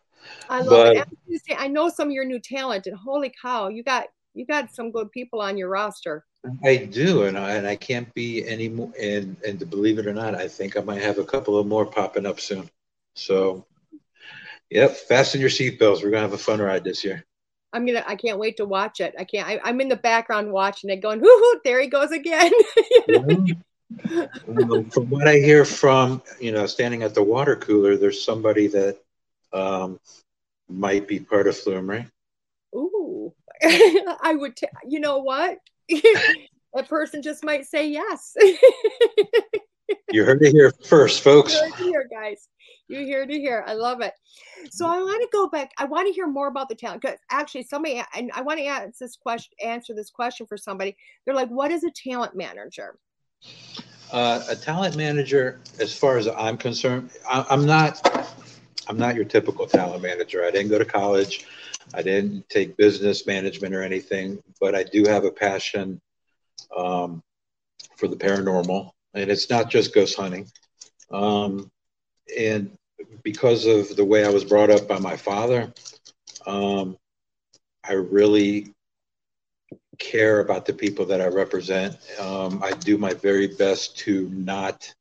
I love but, it. Tuesday, I know some of your new talent, and holy cow, you got you got some good people on your roster. I do, and I, and I can't be any more. And and to believe it or not, I think I might have a couple of more popping up soon. So. Yep, fasten your seatbelts. We're gonna have a fun ride this year. I'm gonna. I can't wait to watch it. I can't. I, I'm in the background watching it, going, "Hoo hoo! There he goes again." Yeah. um, from what I hear from you know, standing at the water cooler, there's somebody that um, might be part of Flumeri. Ooh, I would. T- you know what? That person just might say yes. You heard it here first, folks. You heard it here, guys. You hear to hear. I love it. So I want to go back. I want to hear more about the talent. Because actually, somebody, and I want to ask this question, answer this question for somebody. They're like, what is a talent manager? Uh, a talent manager, as far as I'm concerned, I, I'm not, I'm not your typical talent manager. I didn't go to college. I didn't take business management or anything, but I do have a passion um, for the paranormal. And it's not just ghost hunting. Um, and because of the way I was brought up by my father, um, I really care about the people that I represent. Um, I do my very best to not,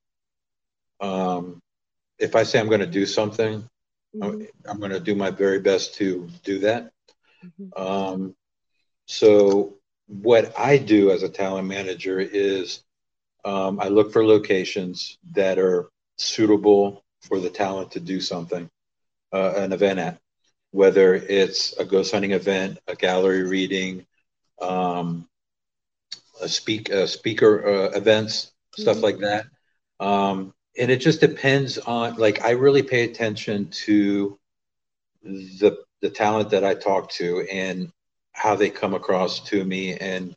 um, if I say I'm going to do something, mm-hmm. I'm, I'm going to do my very best to do that. Mm-hmm. Um, so what I do as a talent manager is um, I look for locations that are suitable for the talent to do something, uh, an event at, whether it's a ghost hunting event, a gallery reading, um, a speak, a speaker uh, events, stuff mm-hmm. like that. Um, and it just depends on, like, I really pay attention to the the talent that I talk to and how they come across to me and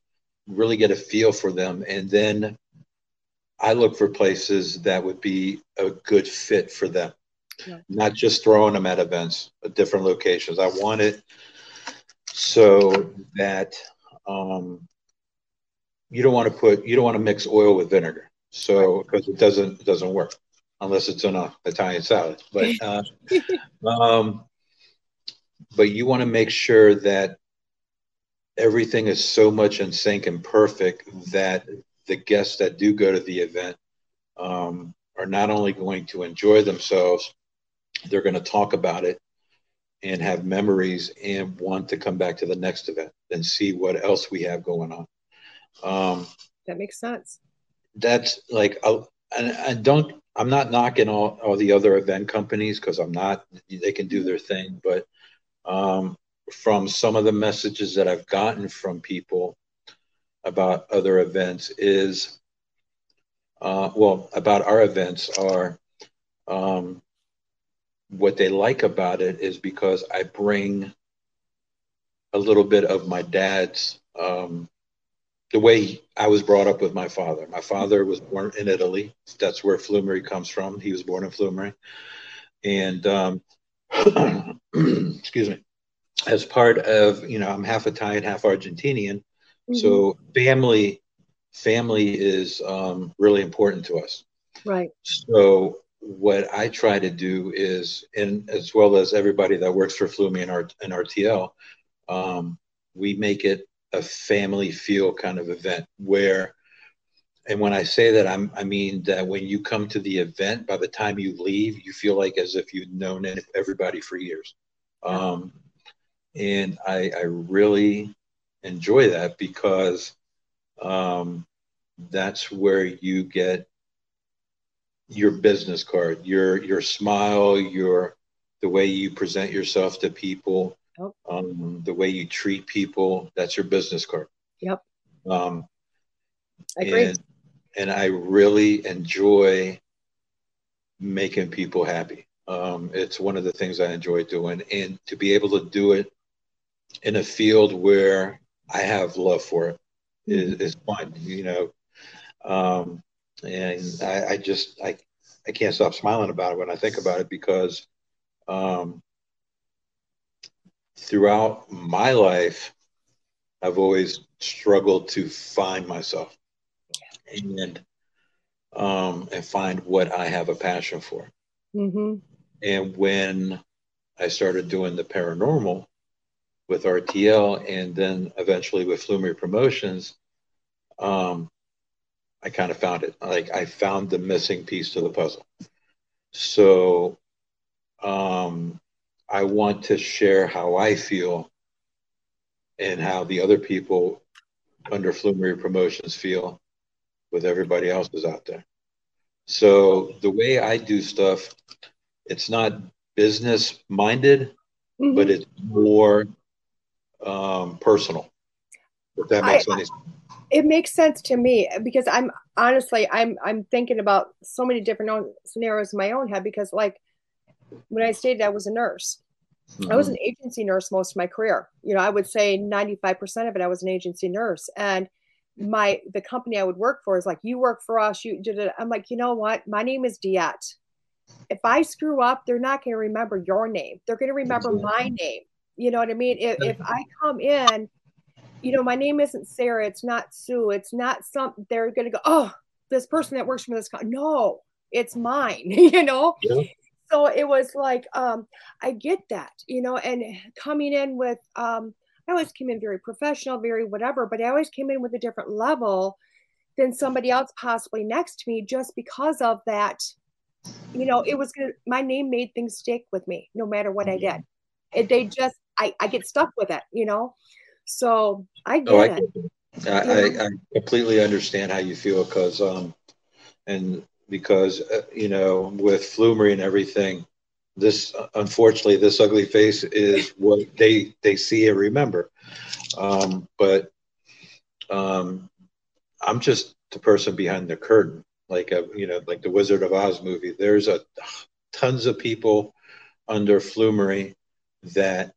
really get a feel for them. And then I look for places that would be a good fit for them, yeah. Not just throwing them at events at different locations. I want it so that um, you don't want to put, you don't want to mix oil with vinegar. So, because it doesn't, it doesn't work unless it's in an Italian salad. But, uh, um, but you want to make sure that everything is so much in sync and perfect that the guests that do go to the event um, are not only going to enjoy themselves, they're going to talk about it and have memories and want to come back to the next event and see what else we have going on. Um, that makes sense. That's like, I, I don't, I'm not knocking all, all the other event companies because I'm not, they can do their thing, but um, from some of the messages that I've gotten from people about other events is, uh, well, about our events are, um, what they like about it is because I bring a little bit of my dad's, um, the way I was brought up with my father. My father was born in Italy. That's where Flumeri comes from. He was born in Flumeri. And, um, excuse me, as part of, you know, I'm half Italian, half Argentinian. So family, family is um, really important to us. Right. So what I try to do is, and as well as everybody that works for Flumeri and, R- and R T L, um, we make it a family feel kind of event where, and when I say that, I'm, I mean that when you come to the event, by the time you leave, you feel like as if you've known everybody for years. Um, and I, I really... enjoy that because um, that's where you get your business card, your your smile, your the way you present yourself to people, oh. um, the way you treat people. That's your business card. Yep. Um, I agree. And, and I really enjoy making people happy. Um, it's one of the things I enjoy doing, and to be able to do it in a field where I have love for it is, is fun, you know. Um, And I, I just, I, I can't stop smiling about it when I think about it, because um, throughout my life, I've always struggled to find myself and um, and find what I have a passion for. Mm-hmm. And when I started doing the paranormal with R T L and then eventually with Flumeri Promotions, um, I kind of found it. Like, I found the missing piece to the puzzle. So um, I want to share how I feel and how the other people under Flumeri Promotions feel with everybody else who's out there. So the way I do stuff, it's not business minded, mm-hmm. but it's more um, personal. If that makes I, any sense. It makes sense to me, because I'm honestly, I'm, I'm thinking about so many different scenarios in my own head, because like when I stated, I was a nurse. Mm-hmm. I was an agency nurse most of my career. You know, I would say ninety-five percent of it, I was an agency nurse. And my, the company I would work for is like, you work for us, you did it. I'm like, you know what? My name is DeEtte. If I screw up, they're not going to remember your name. They're going to remember mm-hmm. my name. You know what I mean? If, if I come in, you know, my name isn't Sarah. It's not Sue. It's not some, they're going to go, oh, this person that works for this company. No, it's mine, you know? Yeah. So it was like, um, I get that, you know, and coming in with, um, I always came in very professional, very whatever, but I always came in with a different level than somebody else possibly next to me, just because of that, you know, it was gonna, my name made things stick with me no matter what I did. It, they just, I, I get stuck with it, you know? So I get oh, I, it. I, you know? I, I completely understand how you feel, because, um, and because, uh, you know, with Flumeri and everything, this, unfortunately, this ugly face is what they, they see and remember. Um, but um, I'm just the person behind the curtain, like, a, you know, like the Wizard of Oz movie. There's a tons of people under Flumeri that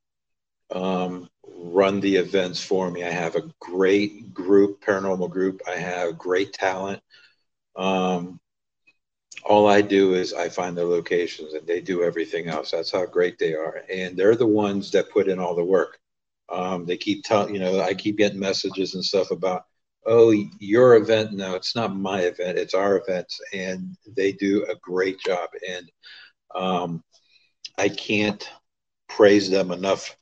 um, run the events for me. I have a great group, paranormal group. I have great talent. Um, All I do is I find their locations, and they do everything else. That's how great they are. And they're the ones that put in all the work. Um, they keep telling, you know, I keep getting messages and stuff about, oh, your event. No, it's not my event. It's our events. And they do a great job. And um, I can't praise them enough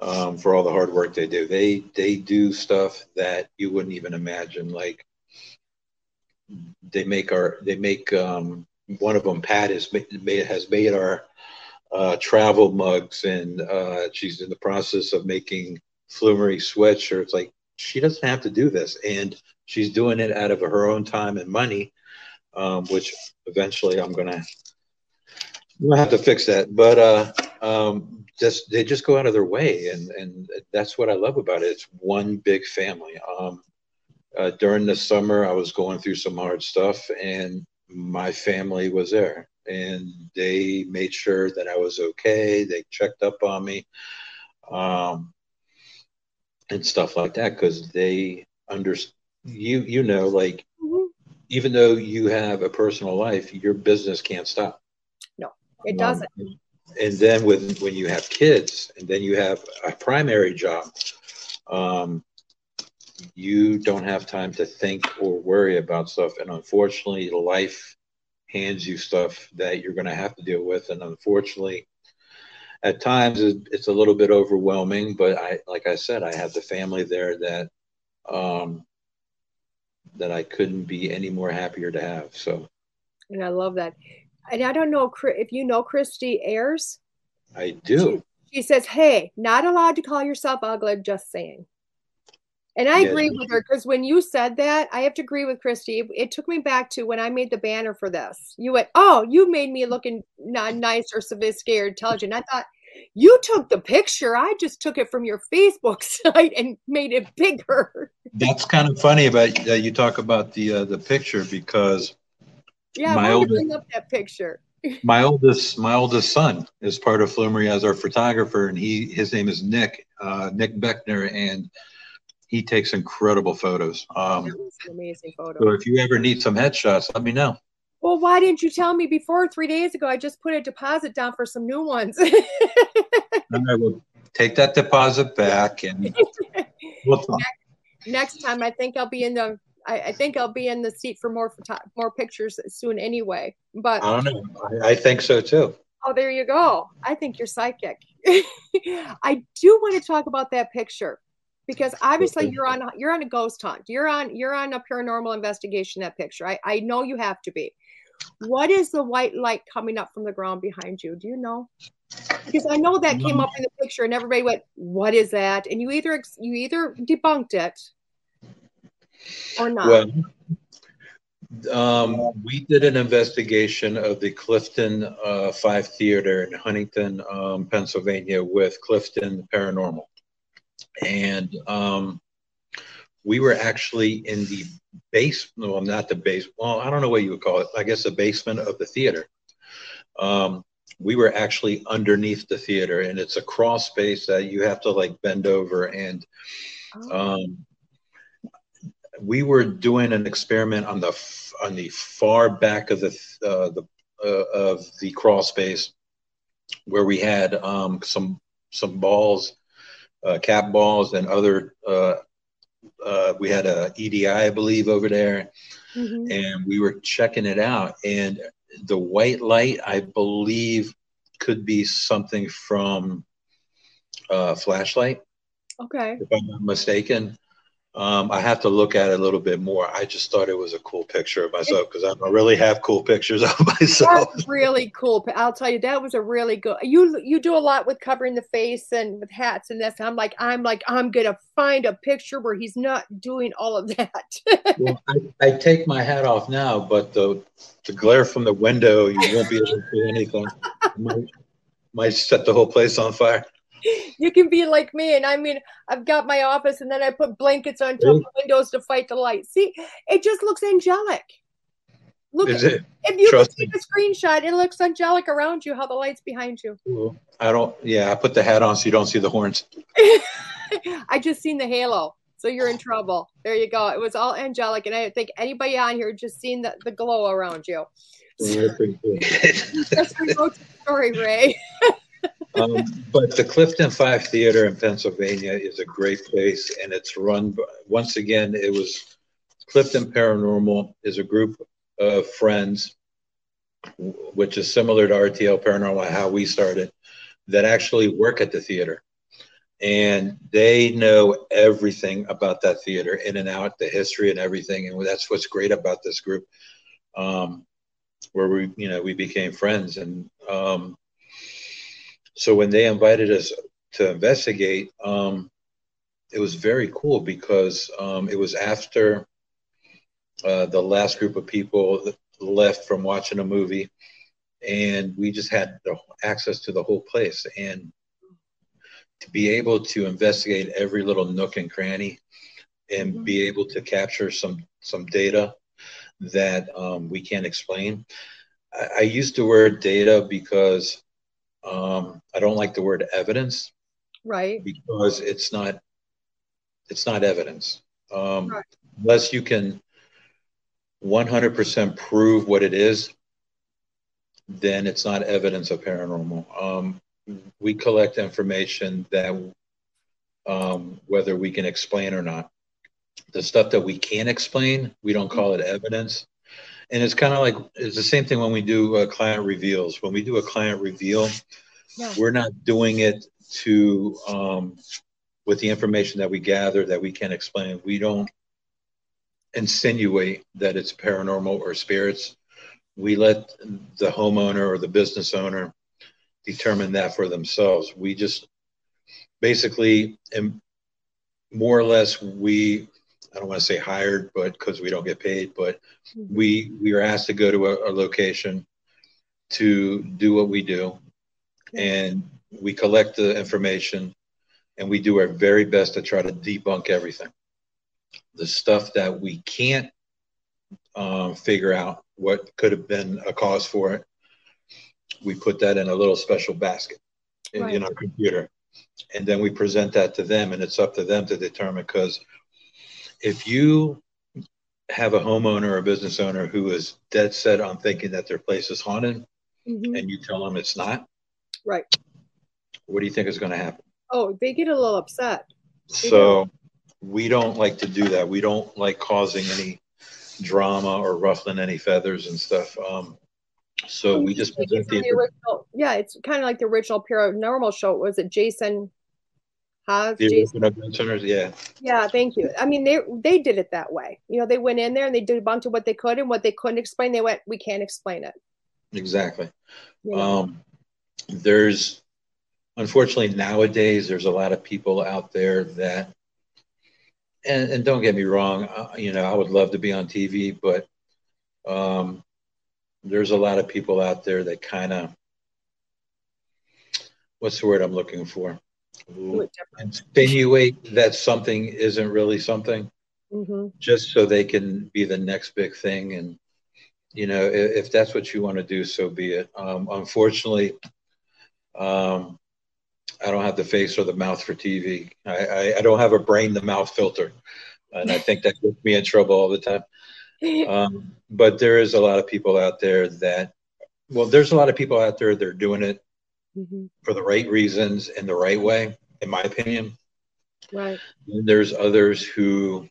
um, for all the hard work they do. They, they do stuff that you wouldn't even imagine. Like, they make our, they make, um, one of them, Pat, is made, has made our uh, travel mugs, and uh, she's in the process of making Flumeri sweatshirts. Like, she doesn't have to do this, and she's doing it out of her own time and money, um, which eventually I'm going to, I'm gonna have to fix that. But uh, um, just, they just go out of their way. And, and that's what I love about it. It's one big family. Um, Uh, during the summer, I was going through some hard stuff, and my family was there, and they made sure that I was okay. They checked up on me, um, and stuff like that, because they understand. You, you know, like, mm-hmm. even though you have a personal life, your business can't stop. No, it doesn't. Um, and then with, when you have kids, and then you have a primary job, um, you don't have time to think or worry about stuff. And unfortunately, life hands you stuff that you're going to have to deal with. And unfortunately, at times it's a little bit overwhelming, but I, like I said, I have the family there that, um, that I couldn't be any more happier to have. So. And I love that. And I don't know if you know Christy Ayers. I do. She, she says, hey, not allowed to call yourself ugly, just saying. And I yeah, agree with her, because when you said that, I have to agree with Christy. It, it took me back to when I made the banner for this. You went, oh, you made me looking not nice or sophisticated or intelligent. And I thought, you took the picture. I just took it from your Facebook site and made it bigger. That's kind of funny about that. Uh, you talk about the uh, the picture, because yeah, my oldest, bring up that picture. my oldest my oldest son is part of Flumeri as our photographer, and he his name is Nick uh, Nick Beckner, and He takes incredible photos. Um, that was an amazing photo. So if you ever need some headshots, let me know. Well, why didn't you tell me before? Three days ago, I just put a deposit down for some new ones. I will take that deposit back, and we'll talk. Next time, I think I'll be in the. I, I think I'll be in the seat for more photo more pictures soon, anyway. But I don't know. I, I think so too. Oh, there you go. I think you're psychic. I do want to talk about that picture, because obviously you're on you're on a ghost hunt. You're on you're on a paranormal investigation. That picture. I I know you have to be. What is the white light coming up from the ground behind you? Do you know? Because I know that came up in the picture, and everybody went, "What is that?" And you either you either debunked it or not. Well, um, we did an investigation of the Clifton uh, Five Theater in Huntington, um, Pennsylvania, with Clifton Paranormal, and um, we were actually in the basement. Well, not the basement. Well, I don't know what you would call it. I guess the basement of the theater. Um, We were actually underneath the theater, and it's a crawl space that you have to like bend over. And um, we were doing an experiment on the f on the far back of the uh, the uh, of the crawl space, where we had um, some some balls, uh, cap balls, and other. Uh, uh, we had a E D I, I believe, over there, mm-hmm. and we were checking it out. And the white light, I believe, could be something from uh, flashlight. Okay. If I'm not mistaken. Um, I have to look at it a little bit more. I just thought it was a cool picture of myself, because I don't really have cool pictures of myself. That's really cool. I'll tell you, that was a really good. You you do a lot with covering the face and with hats and this. I'm like, I'm like, I'm going to find a picture where he's not doing all of that. Well, I, I take my hat off now, but the, the glare from the window, you won't be able to see anything. Might, might set the whole place on fire. You can be like me, and I mean, I've got my office, and then I put blankets on top of windows to fight the light. See, it just looks angelic. Look, is it? If you can take a screenshot, it looks angelic around you, how the light's behind you. Well, I don't, yeah, I put the hat on so you don't see the horns. I just seen the halo, so you're in trouble. There you go. It was all angelic, and I think anybody on here just seen the, the glow around you. That's my most story, Ray. Um, but the Clifton Five Theater in Pennsylvania is a great place, and it's run by, once again, it was Clifton Paranormal is a group of friends, which is similar to R T L Paranormal, how we started, that actually work at the theater. And they know everything about that theater, in and out, the history and everything. And that's what's great about this group, um, where we, you know, we became friends. And, um, so when they invited us to investigate, um, it was very cool, because um, it was after uh, the last group of people left from watching a movie, and we just had the access to the whole place. And to be able to investigate every little nook and cranny, and mm-hmm. be able to capture some, some data that um, we can't explain. I, I use the word data because Um, I don't like the word evidence, right? Because it's not, it's not evidence, um, right. unless you can one hundred percent prove what it is. Then it's not evidence of paranormal. Um, we collect information that um, whether we can explain or not. The stuff that we can explain, we don't call it evidence. And it's kind of like, it's the same thing when we do uh, client reveals. When we do a client reveal, yeah. we're not doing it to, um, with the information that we gather that we can explain. We don't insinuate that it's paranormal or spirits. We let the homeowner or the business owner determine that for themselves. We just basically, and more or less, we... I don't want to say hired, but because we don't get paid, but we we are asked to go to a, a location to do what we do, and we collect the information, and we do our very best to try to debunk everything. The stuff that we can't um, figure out what could have been a cause for it, we put that in a little special basket in, right. in our computer, and then we present that to them, and it's up to them to determine, because if you have a homeowner or a business owner who is dead set on thinking that their place is haunted, mm-hmm. and you tell them it's not, right? What do you think is going to happen? Oh, they get a little upset. They so do. We don't like to do that. We don't like causing any drama or ruffling any feathers and stuff. Um, so we just present the, the original. Yeah, it's kind of like the original paranormal show. Was it Jason Haas? The Jason Hunters, yeah. Yeah, thank you. I mean, they they did it that way. You know, they went in there and they did a bunch of what they could, and what they couldn't explain, they went, "We can't explain it." Exactly. Yeah. Um, there's unfortunately nowadays there's a lot of people out there that. And, and don't get me wrong, uh, you know, I would love to be on T V, but um, there's a lot of people out there that kind of, what's the word I'm looking for? Insinuate that something isn't really something, mm-hmm. just so they can be the next big thing. And, you know, if, if that's what you want to do, so be it. Um, unfortunately, um, I don't have the face or the mouth for T V. I, I, I don't have a brain, the mouth filter. And I think that gets me in trouble all the time. Um, but there is a lot of people out there that, well, there's a lot of people out there that are doing it mm-hmm. for the right reasons and the right way, in my opinion. Right. And there's others who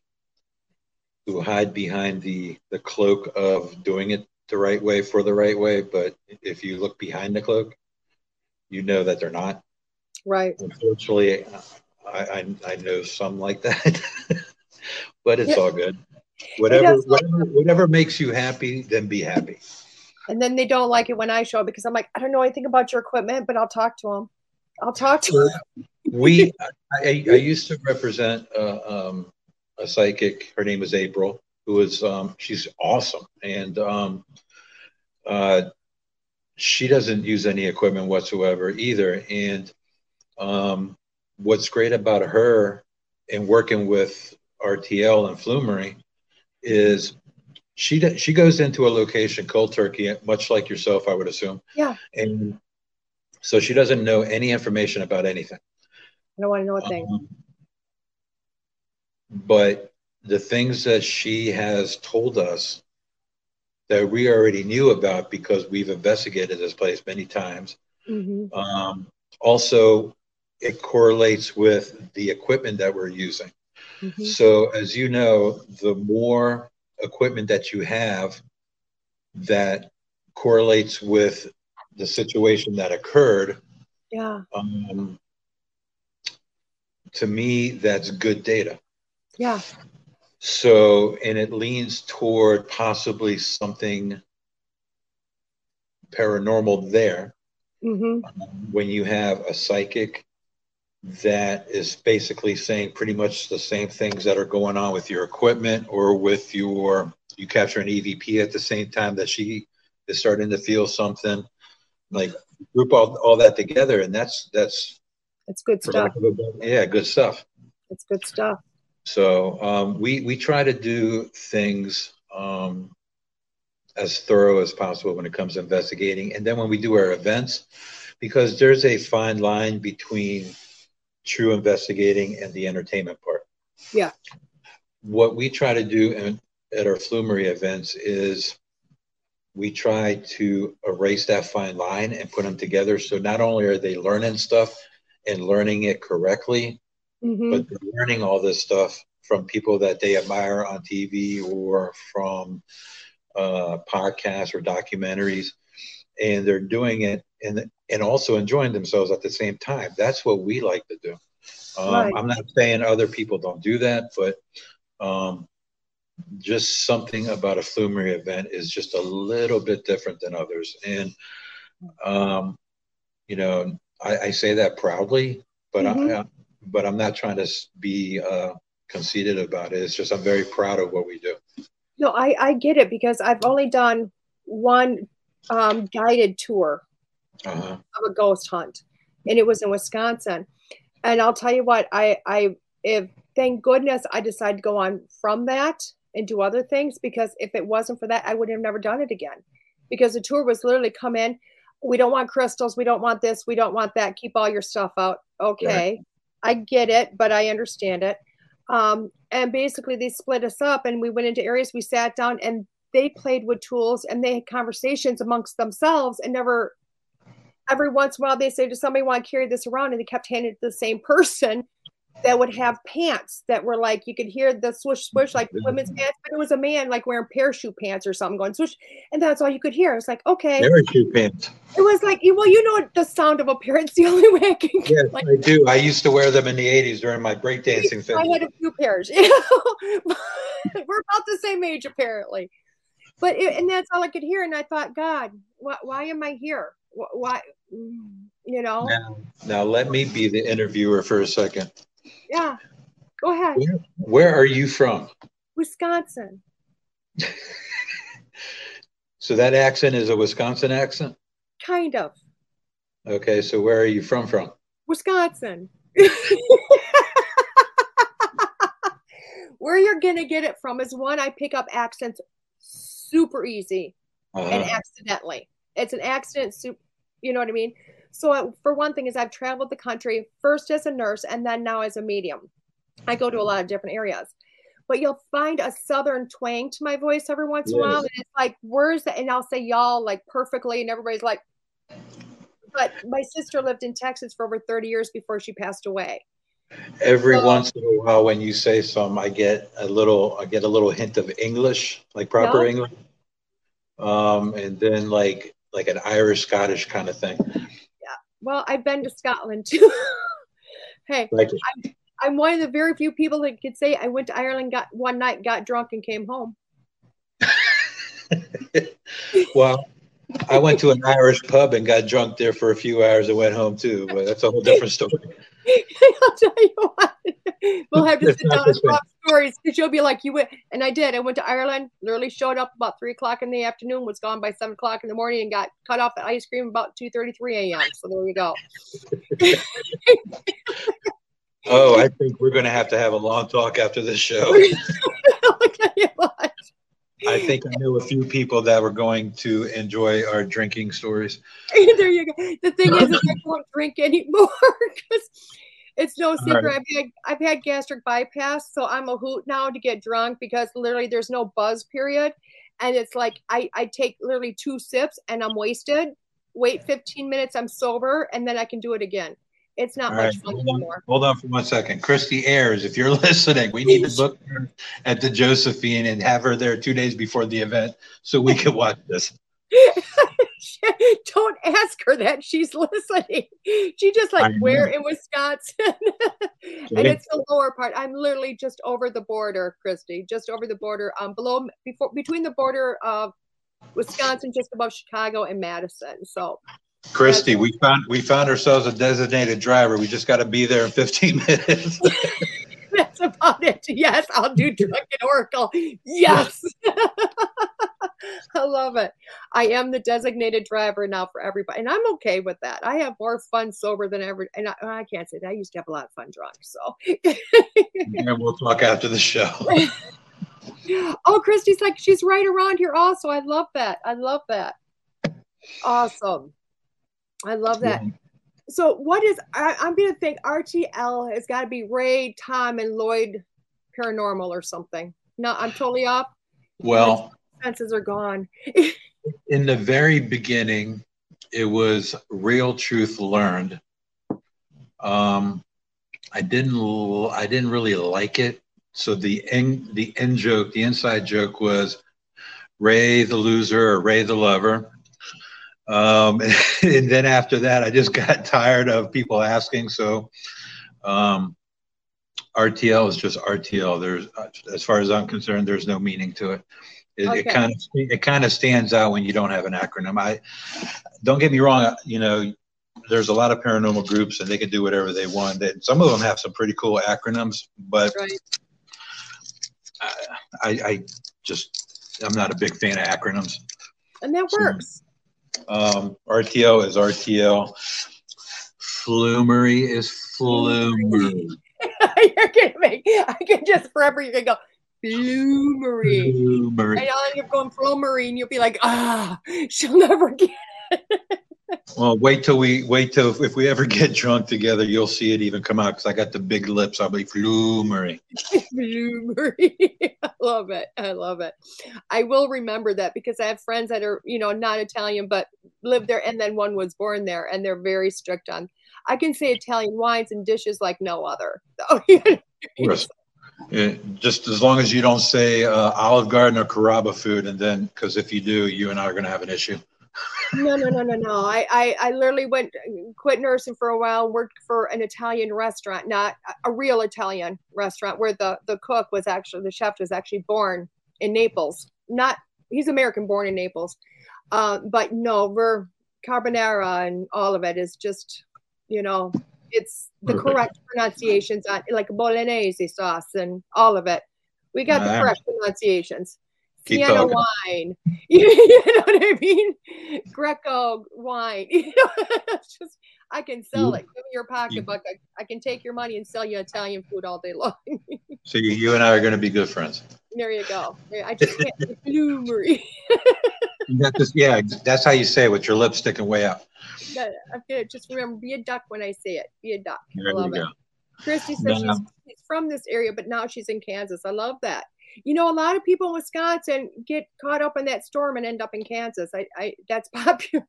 who hide behind the, the cloak of doing it the right way for the right way. But if you look behind the cloak, you know that they're not. Right. Unfortunately, I, I I know some like that, but it's yeah. all good. Whatever whatever, whatever makes you happy, then be happy. And then they don't like it when I show up because I'm like, I don't know anything about your equipment, but I'll talk to them. I'll talk to them. We I, I used to represent uh, um, a psychic. Her name was April, who was um, she's awesome, and um, uh, she doesn't use any equipment whatsoever either, and. Um, what's great about her and working with R T L and Flumeri is she she goes into a location cold turkey, much like yourself, I would assume. Yeah. And so she doesn't know any information about anything. I don't want to know a thing. Um, but the things that she has told us that we already knew about because we've investigated this place many times. Mm-hmm. Um, also. It correlates with the equipment that we're using. Mm-hmm. So as you know, the more equipment that you have that correlates with the situation that occurred, yeah. um, to me, that's good data. Yeah. So, and it leans toward possibly something paranormal there. Mm-hmm. um, when you have a psychic that is basically saying pretty much the same things that are going on with your equipment or with your, you capture an E V P at the same time that she is starting to feel something, like group all, all that together. And that's, that's, that's good stuff. Yeah. Good stuff. It's good stuff. So um, we, we try to do things um, as thorough as possible when it comes to investigating. And then when we do our events, because there's a fine line between true investigating and the entertainment part. Yeah. What we try to do in, at our Flumeri events is we try to erase that fine line and put them together. So not only are they learning stuff and learning it correctly, mm-hmm. but they're learning all this stuff from people that they admire on T V or from uh, podcasts or documentaries. And they're doing it and and also enjoying themselves at the same time. That's what we like to do. Um, right. I'm not saying other people don't do that, but um, just something about a Flumeri event is just a little bit different than others. And, um, you know, I, I say that proudly, but, mm-hmm. I, I, but I'm not trying to be uh, conceited about it. It's just I'm very proud of what we do. No, I, I get it because I've only done one um, guided tour. Uh-huh. Of a ghost hunt, and it was in Wisconsin. And I'll tell you what, I, I, if thank goodness I decided to go on from that and do other things, because if it wasn't for that, I would have never done it again. Because the tour was literally come in, we don't want crystals, we don't want this, we don't want that, keep all your stuff out. Okay, yeah. I get it, but I understand it. Um, and basically they split us up and we went into areas, we sat down and they played with tools and they had conversations amongst themselves and never, every once in a while they say, does somebody want to carry this around? And they kept handing it to the same person that would have pants that were like, you could hear the swish, swish, like women's pants, but it was a man like wearing parachute pants or something going swish. And that's all you could hear. It's like, okay. Parachute pants. It was like, well, you know, the sound of a parent's the only way I can get. Yes, like, I do. I used to wear them in the eighties during my breakdancing film. I had a few pairs. You know? We're about the same age, apparently. But, it, and that's all I could hear. And I thought, God, why, why am I here? Why, you know? Now, now let me be the interviewer for a second. Yeah, go ahead. Where, where are you from? Wisconsin. So that accent is a Wisconsin accent? Kind of. Okay, so where are you from from? Wisconsin. Where you're going to get it from is, one, I pick up accents super easy uh-huh. and accidentally. It's an accident, super, you know what I mean? So for one thing is I've traveled the country first as a nurse and then now as a medium. I go to a lot of different areas, but you'll find a Southern twang to my voice every once yes. in a while. And it's like, where's that? And I'll say y'all like perfectly. And everybody's like, but my sister lived in Texas for over thirty years before she passed away. Every so, once in a while, when you say some, I get a little, I get a little hint of English, like proper no. English. Um, and then like, like an Irish, Scottish kind of thing. Well, I've been to Scotland too. Hey, I'm, I'm one of the very few people that could say I went to Ireland, got one night, got drunk, and came home. Well, I went to an Irish pub and got drunk there for a few hours and went home too. But that's a whole different story. I'll tell you what. We'll have to sit down and talk stories because you'll be like, you went, and I did. I went to Ireland, literally showed up about three o'clock in the afternoon, was gone by seven o'clock in the morning, and got cut off at ice cream about two thirty-three a.m. So there you go. Oh, I think we're going to have to have a long talk after this show. I'll tell you what. I think I knew a few people that were going to enjoy our drinking stories. There you go. The thing is, is I won't drink anymore because it's no secret. Right. I've, had, I've had gastric bypass, so I'm a hoot now to get drunk because literally there's no buzz period. And it's like I, I take literally two sips and I'm wasted. Wait fifteen minutes, I'm sober, and then I can do it again. It's not All much right. fun hold anymore. On, hold on for one second. Christy Ayers, if you're listening, we need to book her at the Josephine and have her there two days before the event so we can watch this. Don't ask her that. She's listening. She just like, where in Wisconsin? And it's the lower part. I'm literally just over the border, Christy, just over the border, um, below, before, between the border of Wisconsin, just above Chicago and Madison. So. Christy, we found we found ourselves a designated driver. We just got to be there in fifteen minutes. That's about it. Yes, I'll do Drunken Oracle. Yes. I love it. I am the designated driver now for everybody. And I'm okay with that. I have more fun sober than ever. And I, I can't say that. I used to have a lot of fun drunk. So. And we'll talk after the show. Oh, Christy's like, she's right around here also. I love that. I love that. Awesome. I love that. Yeah. So what is, I, I'm going to think R T L has got to be Ray, Tom, and Lloyd Paranormal or something. No, I'm totally off. Well. My senses are gone. In the very beginning, it was Real Truth Learned. Um, I didn't, I didn't really like it. So the end, the end joke, the inside joke was Ray the loser or Ray the lover. Um, and, and then after that, I just got tired of people asking. So, um, R T L is just R T L. There's, as far as I'm concerned, there's no meaning to it. It, okay. it kind of, it kind of stands out when you don't have an acronym. I don't get me wrong. You know, there's a lot of paranormal groups and they can do whatever they want. And some of them have some pretty cool acronyms, but right. I, I, I just, I'm not a big fan of acronyms. And that works. So, Um, R T L is R T L. Flumeri is Flumeri. You're kidding me. I can just forever, you can go, Flumeri. Flumeri. And I'll end up going Flumeri, and you'll be like, ah, she'll never get it. Well, wait till we wait till if we ever get drunk together, you'll see it even come out because I got the big lips. I'll be Flumeri. Flumeri, I love it. I love it. I will remember that because I have friends that are, you know, not Italian but live there, and then one was born there, and they're very strict on. I can say Italian wines and dishes like no other. So, you know, of course. Yeah, just as long as you don't say uh, Olive Garden or Carrabba food, and then because if you do, you and I are going to have an issue. No, no, no, no, no. I, I, I literally went, quit nursing for a while, worked for an Italian restaurant, not a real Italian restaurant, where the, the cook was actually, the chef was actually born in Naples. Not, he's American born in Naples. Uh, but no, we're carbonara and all of it is just, you know, it's the correct pronunciations on like bolognese sauce and all of it. We got nah. the correct pronunciations. Siena wine, you, you know what I mean? Greco wine. You know, it's just, I can sell it. Give me your pocketbook. I, I can take your money and sell you Italian food all day long. So you, you and I are going to be good friends. There you go. I just can't. Flumeri. Yeah, that's how you say it with your lips sticking way out. Yeah, okay, just remember, be a duck when I say it. Be a duck. There I love it. Go. Christy says no. she's, she's from this area, but now she's in Kansas. I love that. You know, a lot of people in Wisconsin get caught up in that storm and end up in Kansas. I, I that's popular.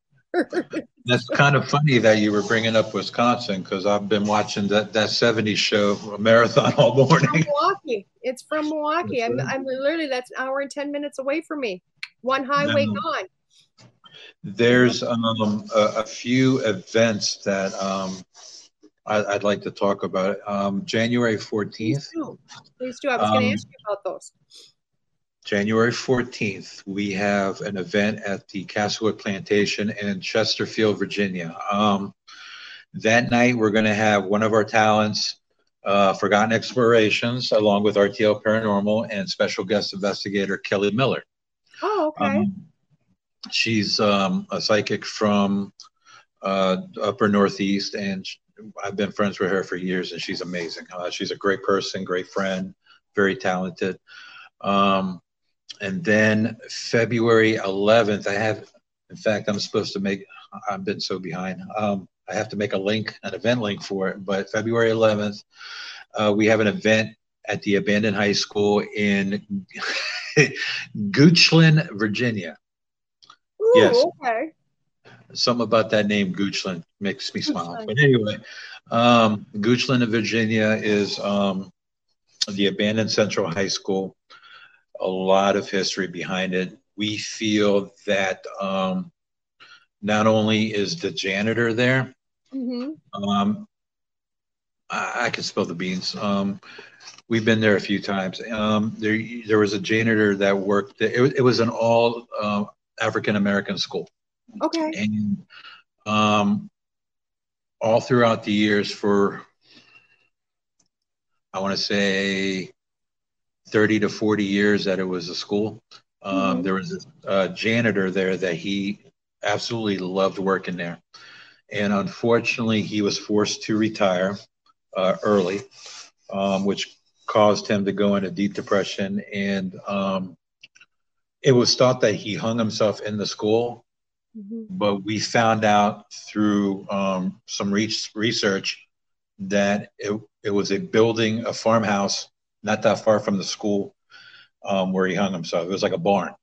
That's kind of funny that you were bringing up Wisconsin because I've been watching that that seventies show marathon all morning. It's from Milwaukee. It's from Milwaukee. I'm, I'm literally that's an hour and ten minutes away from me. One highway no. gone. There's um, a, a few events that um, I, I'd like to talk about. Um, January fourteenth. Please do. Please do. I was um, going to ask you about those. January fourteenth, we have an event at the Castlewood Plantation in Chesterfield, Virginia. Um, that night, we're going to have one of our talents, uh, Forgotten Explorations, along with R T L Paranormal and special guest investigator Kelly Miller. Oh, okay. Um, She's um, a psychic from uh, upper Northeast, and she, I've been friends with her for years, and she's amazing. Uh, she's a great person, great friend, very talented. Um, and then February eleventh, I have, in fact, I'm supposed to make, I've been so behind. Um, I have to make a link, an event link for it, but February eleventh, uh, we have an event at the abandoned high school in Goochland, Virginia. Yes. Ooh, okay. Something about that name, Goochland, makes me smile. Goochland. But anyway, um, Goochland in Virginia is um, the abandoned Central High School. A lot of history behind it. We feel that um, not only is the janitor there, mm-hmm. um, I, I can spill the beans. Um, we've been there a few times. Um, there, there was a janitor that worked. It, it was an all. Uh, African-American school. Okay. And um, all throughout the years for, I want to say, thirty to forty years that it was a school, um, mm-hmm. there was a, a janitor there that he absolutely loved working there. And unfortunately, he was forced to retire uh, early, um, which caused him to go into deep depression and um, it was thought that he hung himself in the school, mm-hmm. but we found out through um, some re research that it, it was a building, a farmhouse, not that far from the school um, where he hung himself. It was like a barn.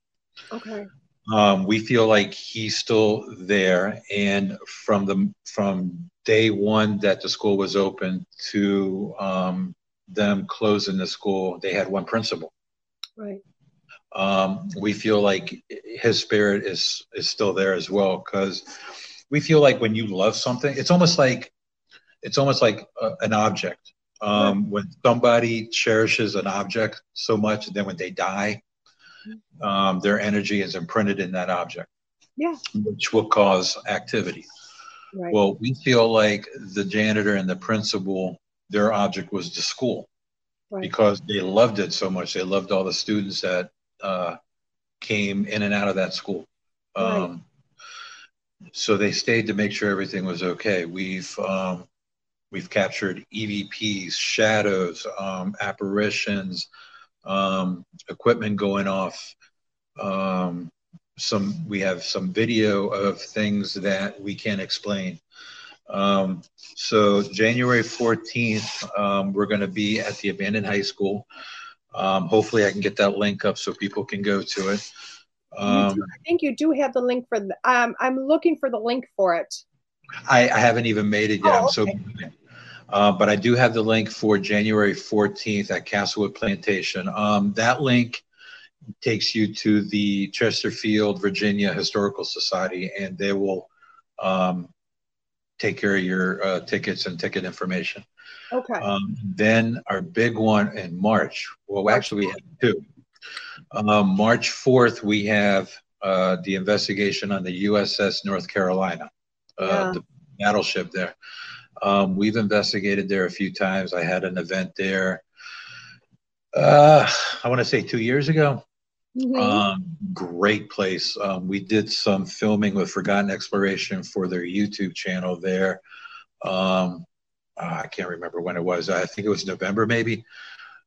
Okay. Um, we feel like he's still there. And from the from day one that the school was open to um, them closing the school, they had one principal. Right. Um, we feel like his spirit is, is still there as well. Cause we feel like when you love something, it's almost like, it's almost like a, an object. Um, when somebody cherishes an object so much, then when they die, um, their energy is imprinted in that object, yeah, which will cause activity. Right. Well, we feel like the janitor and the principal, their object was the school, right, because they loved it so much. They loved all the students that, Uh, came in and out of that school. Um, right. So they stayed to make sure everything was okay. We've, um, we've captured E V Ps, shadows, um, apparitions, um, equipment going off, um, some we have some video of things that we can't explain. Um, so January fourteenth, um, we're going to be at the abandoned high school. Um, hopefully I can get that link up so people can go to it. Um, I think you do have the link for the, um, I'm looking for the link for it. I, I haven't even made it yet. Oh, okay. So, uh, but I do have the link for January fourteenth at Castlewood Plantation. Um, that link takes you to the Chesterfield, Virginia Historical Society, and they will, um, take care of your uh, tickets and ticket information. Okay. Um, then our big one in March. Well, actually, we have two. Um, March fourth, we have uh, the investigation on the U S S North Carolina, uh, yeah. the battleship there. Um, we've investigated there a few times. I had an event there, uh, I want to say two years ago. Mm-hmm. Um, great place. Um, we did some filming with Forgotten Exploration for their YouTube channel there. Um, I can't remember when it was. I think it was November maybe.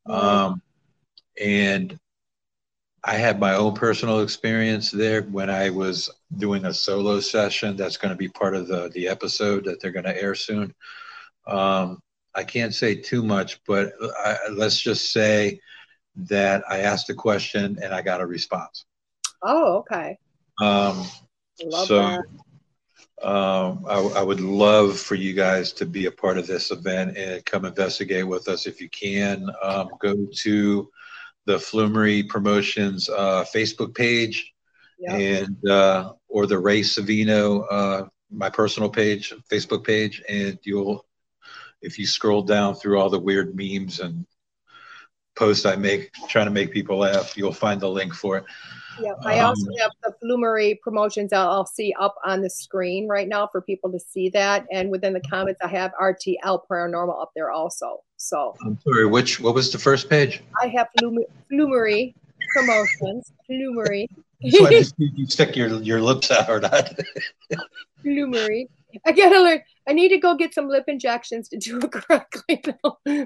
Um, and I had my own personal experience there when I was doing a solo session. That's going to be part of the, the episode that they're going to air soon. Um, I can't say too much, but I, let's just say that I asked a question and I got a response. Oh, okay. Um, love so that. Um, I, I would love for you guys to be a part of this event and come investigate with us if you can. Um, go to the Flumeri Promotions uh, Facebook page, yep. and uh, or the Ray Savino, uh, my personal page, Facebook page, and you'll, if you scroll down through all the weird memes and post I make trying to make people laugh, you'll find the link for it. Yeah, I um, also have the Flumeri Promotions L L C up on the screen right now for people to see that, and within the comments I have R T L Paranormal up there also. So I'm sorry, which what was the first page? I have Flumeri Promotions. Flumeri. You stick your your lips out or not? Flumeri. I gotta learn. I need to go get some lip injections to do it correctly. Yeah,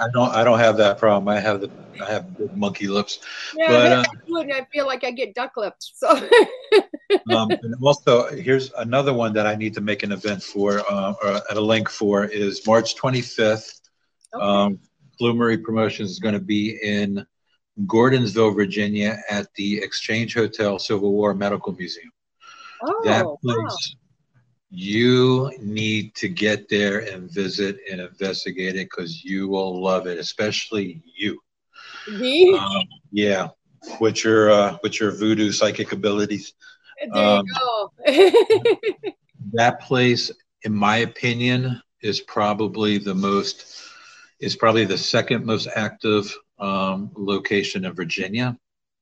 I don't. I don't have that problem. I have the. I have big monkey lips. Yeah, but, uh, I, do it and I feel like I get duck lipped. So. um, and also, here's another one that I need to make an event for, uh, or a link for, is March twenty-fifth. Okay. Um, Flumeri Promotions is going to be in Gordonsville, Virginia, at the Exchange Hotel Civil War Medical Museum. Oh, that place. Wow. You need to get there and visit and investigate it because you will love it, especially you. Me? Um, yeah, with your uh, with your voodoo psychic abilities. There um, you go. That place, in my opinion, is probably the most is probably the second most active um, location in Virginia.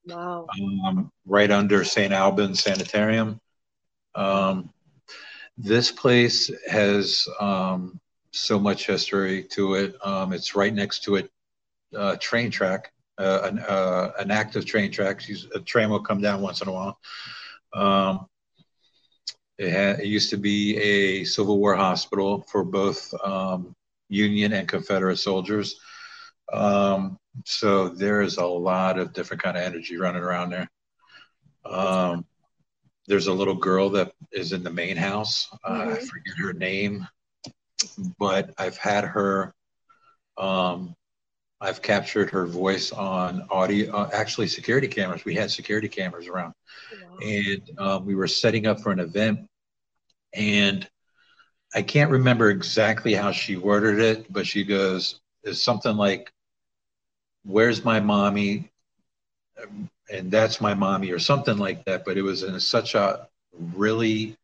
Wow. Um, right under Saint Albans Sanitarium. Um, This place has um, so much history to it. Um, it's right next to a uh, train track, uh, an, uh, an active train track. A tram will come down once in a while. Um, it, had, it used to be a Civil War hospital for both um, Union and Confederate soldiers. Um, so there is a lot of different kind of energy running around there. Um, There's a little girl that is in the main house. Uh, mm-hmm. I forget her name, but I've had her, um, I've captured her voice on audio, uh, actually security cameras. We had security cameras around. Wow. And um, we were setting up for an event, and I can't remember exactly how she worded it, but she goes, it's something like, "Where's my mommy? And that's my mommy," or something like that. But it was in such a really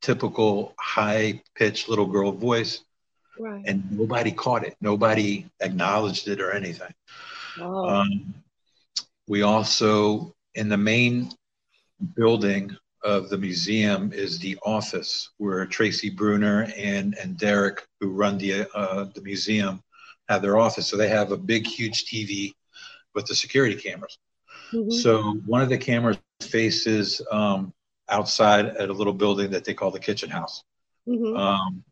typical high-pitched little girl voice, right? And nobody caught it. Nobody acknowledged it or anything. Wow. Um, we also, in the main building of the museum is the office where Tracy Bruner and, and Derek, who run the, uh, the museum, have their office. So they have a big, huge T V with the security cameras. Mm-hmm. So one of the cameras faces um, outside at a little building that they call the kitchen house, mm-hmm. um,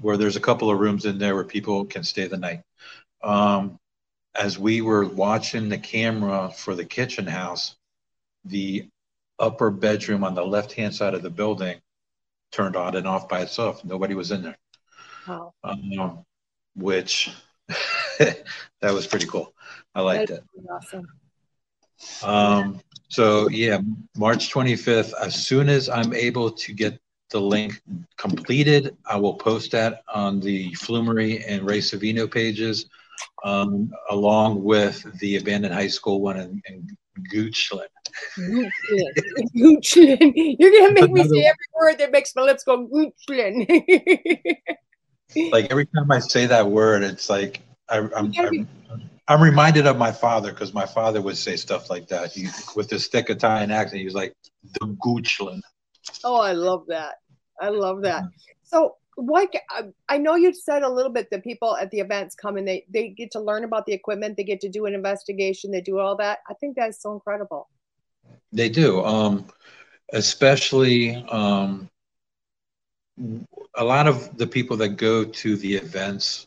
where there's a couple of rooms in there where people can stay the night. Um, as we were watching the camera for the kitchen house, the upper bedroom on the left-hand side of the building turned on and off by itself. Nobody was in there. Wow. Um, which, that was pretty cool. I liked it. Awesome. Um, so yeah, March twenty-fifth, as soon as I'm able to get the link completed, I will post that on the Flumeri and Ray Savino pages, um, along with the abandoned high school one in, in Goochland. Goochland. You're going to make me say every word that makes my lips go Goochland. Like every time I say that word, it's like I, I'm, I'm, I'm reminded of my father, because my father would say stuff like that. He, with this thick Italian accent, he was like, the Goochland. Oh, I love that. I love that. So what, I know you said a little bit that people at the events come and they, they get to learn about the equipment. They get to do an investigation. They do all that. I think that's so incredible. They do. Um, especially um, a lot of the people that go to the events,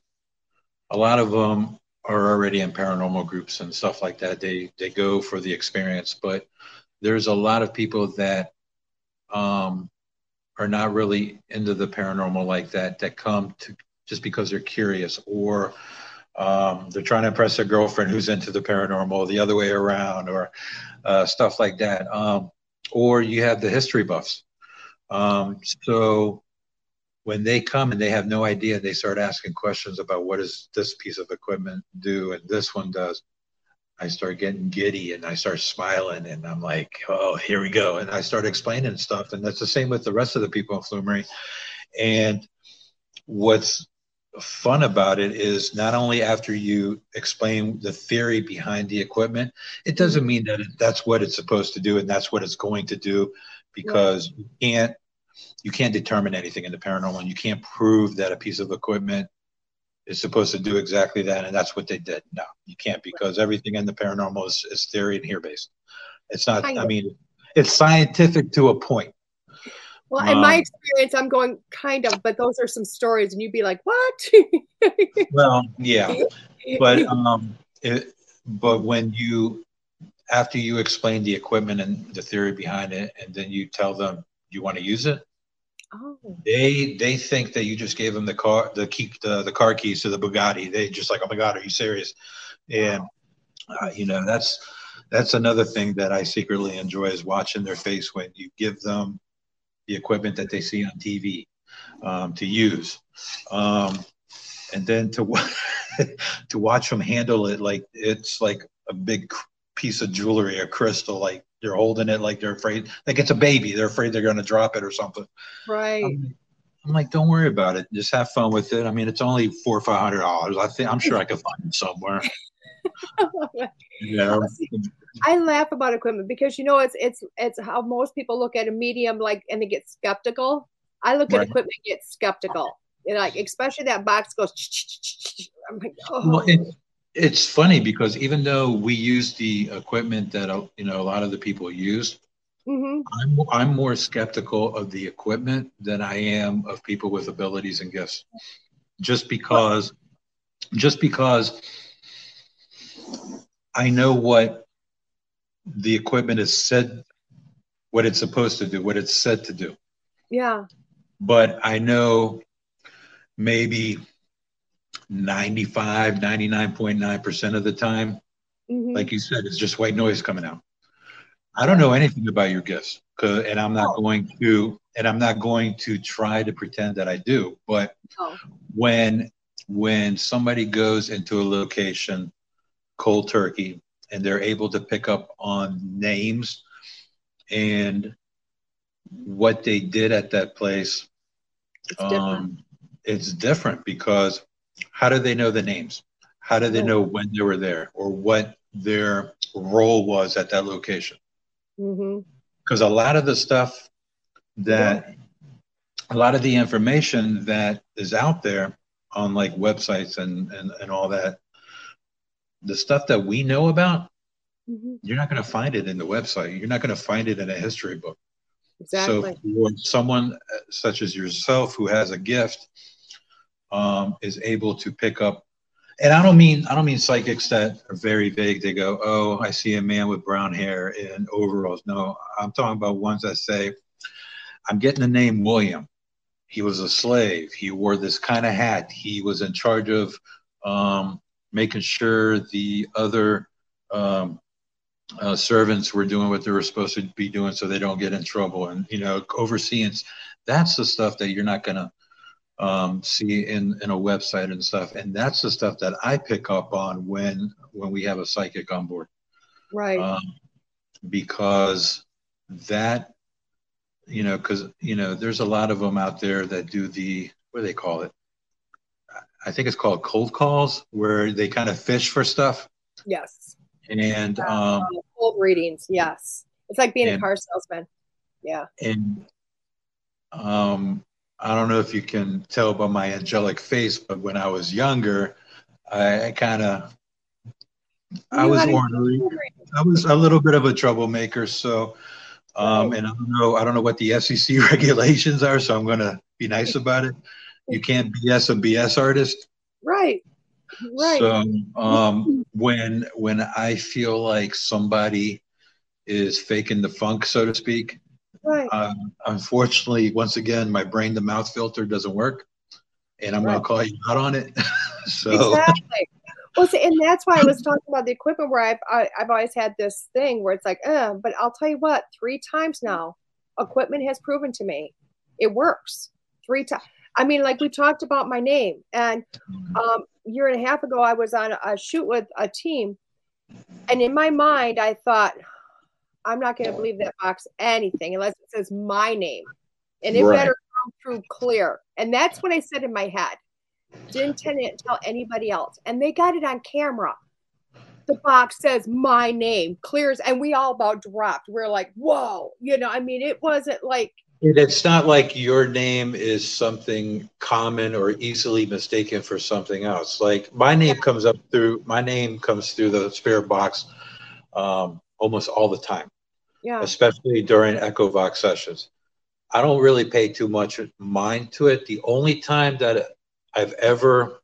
a lot of them are already in paranormal groups and stuff like that. They, they go for the experience, but there's a lot of people that um are not really into the paranormal like that, that come to just because they're curious, or um they're trying to impress their girlfriend who's into the paranormal, the other way around, or uh stuff like that. Um or you have the history buffs, um so when they come and they have no idea, they start asking questions about what does this piece of equipment do and this one does. I start getting giddy and I start smiling and I'm like, oh, here we go. And I start explaining stuff. And that's the same with the rest of the people in Flumeri. And what's fun about it is, not only after you explain the theory behind the equipment, it doesn't mean that that's what it's supposed to do and that's what it's going to do, because you can't, you can't determine anything in the paranormal, and you can't prove that a piece of equipment is supposed to do exactly that, and that's what they did. No, you can't, because everything in the paranormal is, is theory and here based. It's not, kind of. I mean, it's scientific to a point. Well, um, in my experience, I'm going kind of, but those are some stories, and you'd be like, what? Well, yeah, but um, it, but when you, after you explain the equipment and the theory behind it, and then you tell them you want to use it. Oh. They they think that you just gave them the car, the key, the, the car keys to the Bugatti. They just like, oh my God, are you serious? And wow. uh, you know, that's that's another thing that I secretly enjoy, is watching their face when you give them the equipment that they see on T V um, to use, um, and then to to watch them handle it like it's like a big piece of jewelry or crystal, like. They're holding it like they're afraid, like it's a baby. They're afraid they're going to drop it or something. Right. I'm, I'm like, don't worry about it. Just have fun with it. I mean, it's only four or five hundred dollars. I think I'm sure I could find it somewhere. You know? I laugh about equipment because, you know, it's it's it's how most people look at a medium, like, and they get skeptical. I look at right. equipment and get skeptical, and like especially that box goes. I'm like, oh. Well, it, It's funny because even though we use the equipment that, you know, a lot of the people use, mm-hmm. I'm, I'm more skeptical of the equipment than I am of people with abilities and gifts. Just because, just because I know what the equipment is said, what it's supposed to do, what it's said to do. Yeah. But I know maybe ninety-five, ninety-nine point nine percent of the time, mm-hmm. like you said, it's just white noise coming out. I don't know anything about your gifts, and I'm not oh. going to, and I'm not going to try to pretend that I do. But oh. when when somebody goes into a location cold turkey and they're able to pick up on names and what they did at that place, it's um, different. It's different because. How do they know the names? How do they know when they were there or what their role was at that location? Mm-hmm. Because a lot of the stuff that, yeah. a lot of the information that is out there on like websites and, and, and all that, the stuff that we know about, mm-hmm. you're not going to find it in the website. You're not going to find it in a history book. Exactly. So for someone such as yourself who has a gift, Um, is able to pick up, And I don't mean I don't mean psychics that are very vague. They go, oh, I see a man with brown hair in overalls. No, I'm talking about ones that say, I'm getting the name William. He was a slave. He wore this kind of hat. He was in charge of um, making sure the other um, uh, servants were doing what they were supposed to be doing so they don't get in trouble. And, you know, overseeing, that's the stuff that you're not going to Um, see in, in a website and stuff. And that's the stuff that I pick up on when when we have a psychic on board. Right. Um, because that, you know, because, you know, there's a lot of them out there that do the, what do they call it? I think it's called cold calls, where they kind of fish for stuff. Yes. And uh, um, cold readings. Yes. It's like being and, a car salesman. Yeah. And um. I don't know if you can tell by my angelic face, but when I was younger, I, I kind of, I was ornery. I was a little bit of a troublemaker. So, um, and I don't know, I don't know what the S E C regulations are, so I'm going to be nice about it. You can't B S a B S artist. Right. Right. So um, when, when I feel like somebody is faking the funk, so to speak, right. Um, unfortunately, once again, my brain to mouth filter doesn't work, and I'm right. gonna call you out on it. So exactly. Well, see, and that's why I was talking about the equipment, where I've I, I've always had this thing where it's like, uh, but I'll tell you what, three times now, equipment has proven to me it works. Three times. I mean, like we talked about my name, and um, a year and a half ago, I was on a shoot with a team, and in my mind, I thought, I'm not going to believe that box anything unless it says my name, and it right. better come through clear. And that's what I said in my head. Didn't tell anybody else, and they got it on camera. The box says my name, clears, and we all about dropped. We're like, whoa, you know. I mean, it wasn't like it's not like your name is something common or easily mistaken for something else. Like my name yeah. comes up through my name comes through the spirit box. Um, almost all the time, yeah. especially during EchoVox sessions. I don't really pay too much mind to it. The only time that I've ever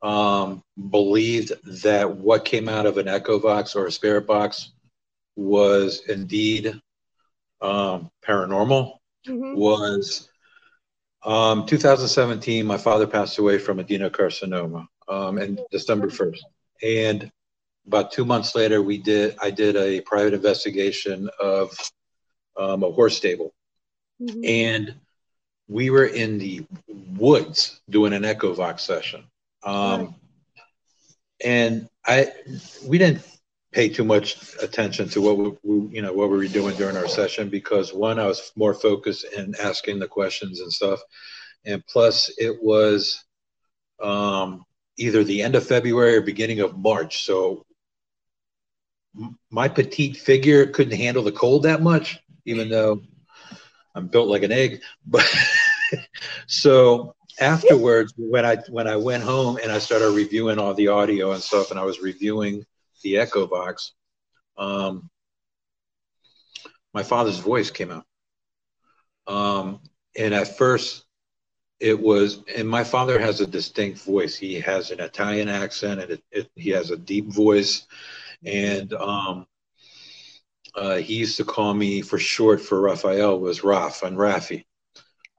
um, believed that what came out of an EchoVox or a spirit box was indeed um, paranormal mm-hmm. was um, two thousand seventeen, my father passed away from adenocarcinoma um, in December first. And about two months later, we did. I did a private investigation of um, a horse stable, mm-hmm. and we were in the woods doing an EchoVox session. Um, right. And I, we didn't pay too much attention to what we, we, you know, what we were doing during our session because one, I was more focused in asking the questions and stuff, and plus, it was um, either the end of February or beginning of March, so. My petite figure couldn't handle the cold that much, even though I'm built like an egg. But so afterwards, when I when I went home and I started reviewing all the audio and stuff, and I was reviewing the EchoVox, um, my father's voice came out. Um, and at first, it was, and my father has a distinct voice. He has an Italian accent, and it, it, he has a deep voice. And um, uh, he used to call me for short for Raphael was Raf and Rafi.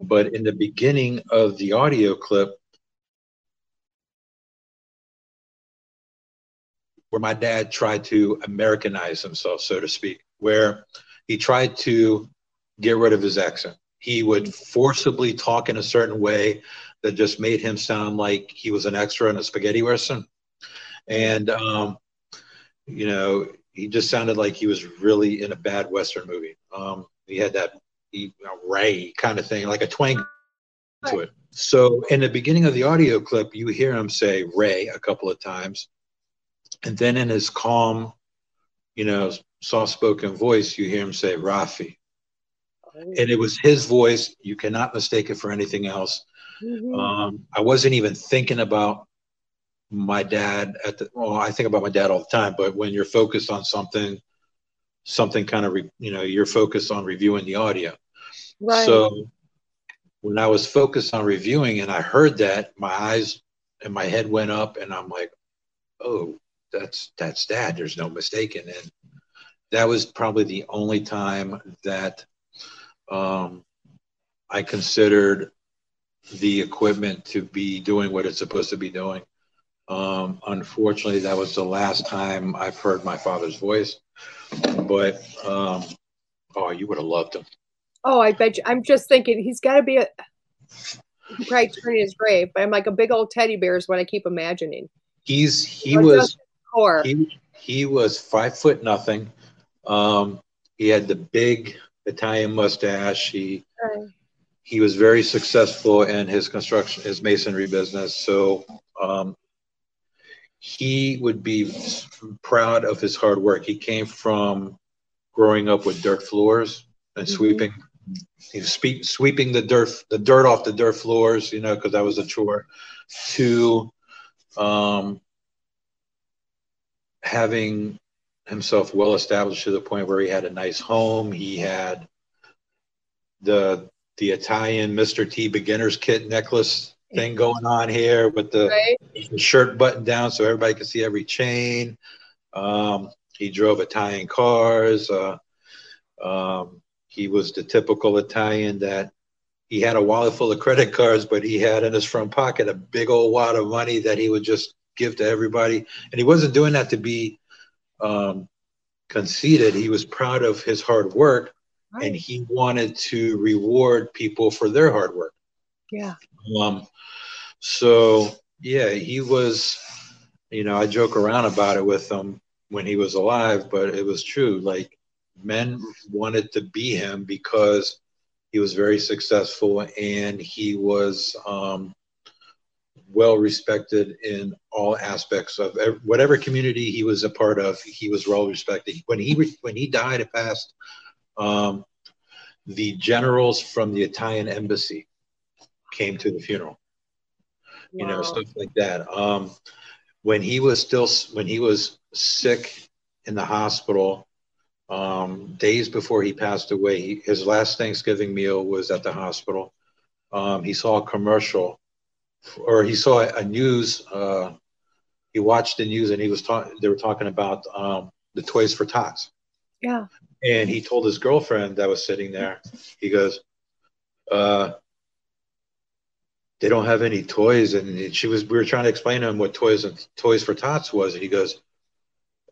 But in the beginning of the audio clip, where my dad tried to Americanize himself, so to speak, where he tried to get rid of his accent. He would forcibly talk in a certain way that just made him sound like he was an extra in a spaghetti western. And um, you know, he just sounded like he was really in a bad Western movie. Um, he had that he, Ray kind of thing, like a twang to it. So in the beginning of the audio clip, you hear him say Ray a couple of times. And then in his calm, you know, soft-spoken voice, you hear him say Rafi. And it was his voice. You cannot mistake it for anything else. Mm-hmm. Um, I wasn't even thinking about my dad at the, well, I think about my dad all the time, but when you're focused on something, something kind of, re, you know, you're focused on reviewing the audio. Right. So when I was focused on reviewing and I heard that, my eyes and my head went up, and I'm like, oh, that's that's Dad. There's no mistaking. And that was probably the only time that um, I considered the equipment to be doing what it's supposed to be doing. Um, unfortunately, that was the last time I've heard my father's voice. But um, oh, you would have loved him. Oh, I bet you. I'm just thinking he's got to be a. He probably turned in his grave, but I'm like a big old teddy bear is what I keep imagining. He's he or was or he, he was five foot nothing. Um, he had the big Italian mustache. He okay. he was very successful in his construction, his masonry business. So um, he would be proud of his hard work. He came from growing up with dirt floors and mm-hmm. sweeping. He was sweep, sweeping the dirt, the dirt off the dirt floors, you know, because that was a chore. To um, having himself well established to the point where he had a nice home. He had the the Italian Mister T beginner's kit necklace thing going on here with the, right. the shirt buttoned down so everybody could see every chain. Um, he drove Italian cars. Uh, um, He was the typical Italian that he had a wallet full of credit cards, but he had in his front pocket a big old wad of money that he would just give to everybody. And he wasn't doing that to be um, conceited. He was proud of his hard work, right. and he wanted to reward people for their hard work. Yeah. Um. So, yeah, he was, you know, I joke around about it with him when he was alive, but it was true. Like, men wanted to be him because he was very successful and he was um, well respected in all aspects of every, whatever community he was a part of. He was well respected. When he re when he died, it passed um, the generals from the Italian embassy came to the funeral. Wow. You know, stuff like that. Um, when he was still when he was sick in the hospital. Um, days before he passed away, he, his last Thanksgiving meal was at the hospital. Um, he saw a commercial, or he saw a, a news. Uh, he watched the news, and he was talking. They were talking about um, the Toys for Tots. Yeah. And he told his girlfriend that was sitting there. He goes, uh, "They don't have any toys." And she was. We were trying to explain to him what toys and Toys for Tots was, and he goes,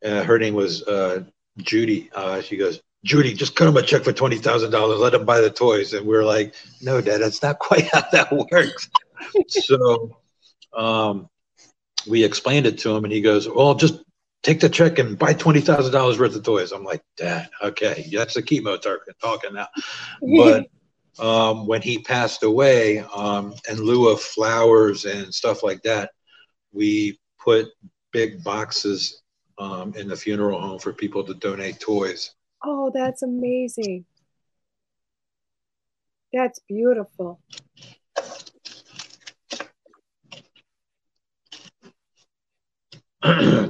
uh, "Her name was." Uh, Judy, uh, she goes, Judy, just cut him a check for twenty thousand dollars. Let him buy the toys. And we're like, no, Dad, that's not quite how that works. So um, we explained it to him, and he goes, well, just take the check and buy twenty thousand dollars worth of toys. I'm like, Dad, okay, that's the chemo talking now. But um, when he passed away, um, in lieu of flowers and stuff like that, we put big boxes Um, in the funeral home for people to donate toys. Oh, that's amazing. That's beautiful.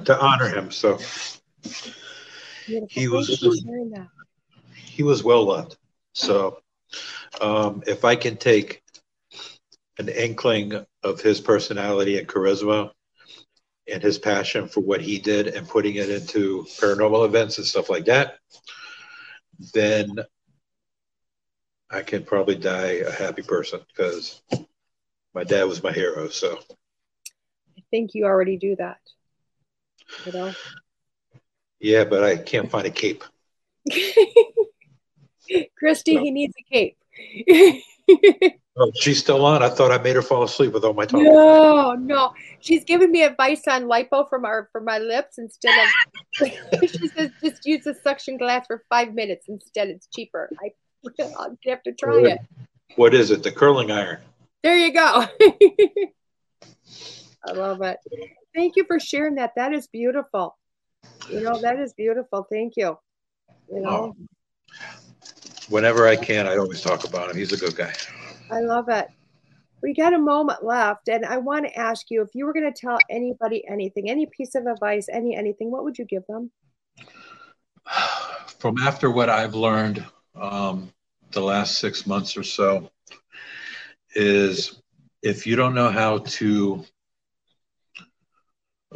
To honor him, so beautiful. he was he was well loved. So, um, if I can take an inkling of his personality and charisma and his passion for what he did and putting it into paranormal events and stuff like that, then I can probably die a happy person because my dad was my hero. So I think you already do that. You know? Yeah, but I can't find a cape. Christy, no. He needs a cape. Oh, she's still on. I thought I made her fall asleep with all my talk. No, no. She's giving me advice on lipo from our from my lips instead of she says just use a suction glass for five minutes instead. It's cheaper. I I'll have to try what, it. What is it? The curling iron. There you go. I love it. Thank you for sharing that. That is beautiful. You know, that is beautiful. Thank you. You know. Oh. Whenever I can, I always talk about him. He's a good guy. I love it. We got a moment left, and I want to ask you, if you were going to tell anybody anything, any piece of advice, any anything, what would you give them? From after what I've learned um, the last six months or so is if you don't know how to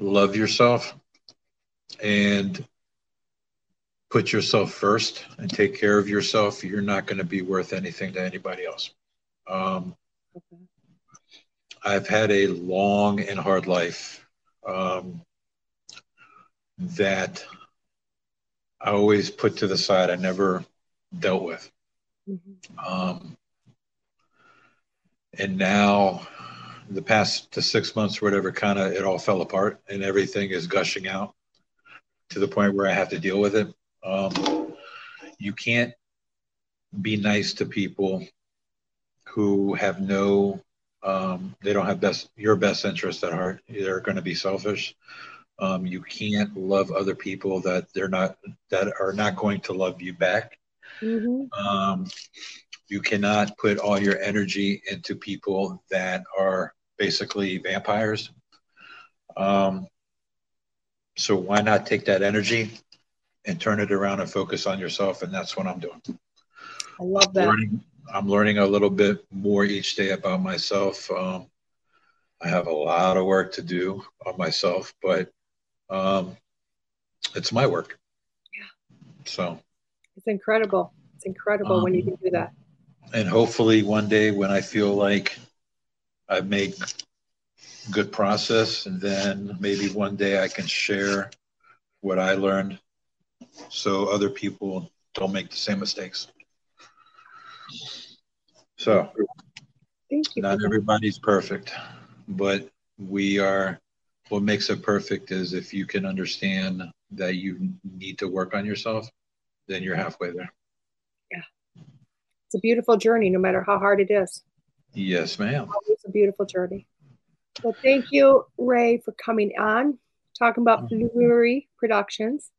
love yourself and put yourself first and take care of yourself, you're not going to be worth anything to anybody else. Um, okay. I've had a long and hard life um, that I always put to the side. I never dealt with. Mm-hmm. Um, and now the past the six months or whatever, kind of it all fell apart and everything is gushing out to the point where I have to deal with it. Um, you can't be nice to people who have no, um, they don't have best your best interest at heart. They're going to be selfish. Um, you can't love other people that they're not, that are not going to love you back. Mm-hmm. Um, you cannot put all your energy into people that are basically vampires. Um, so why not take that energy and turn it around and focus on yourself? And that's what I'm doing. I love that. I'm learning, I'm learning a little bit more each day about myself. Um, I have a lot of work to do on myself, but um, it's my work. Yeah. So. It's incredible. It's incredible um, when you can do that. And hopefully one day when I feel like I've made good process, and then maybe one day I can share what I learned so other people don't make the same mistakes. So Thank you. Not everybody's perfect, but we are, what makes it perfect is if you can understand that you need to work on yourself, then you're halfway there. Yeah. It's a beautiful journey, no matter how hard it is. Yes, ma'am. It's a beautiful journey. Well, thank you, Ray, for coming on, talking about Flumeri Productions.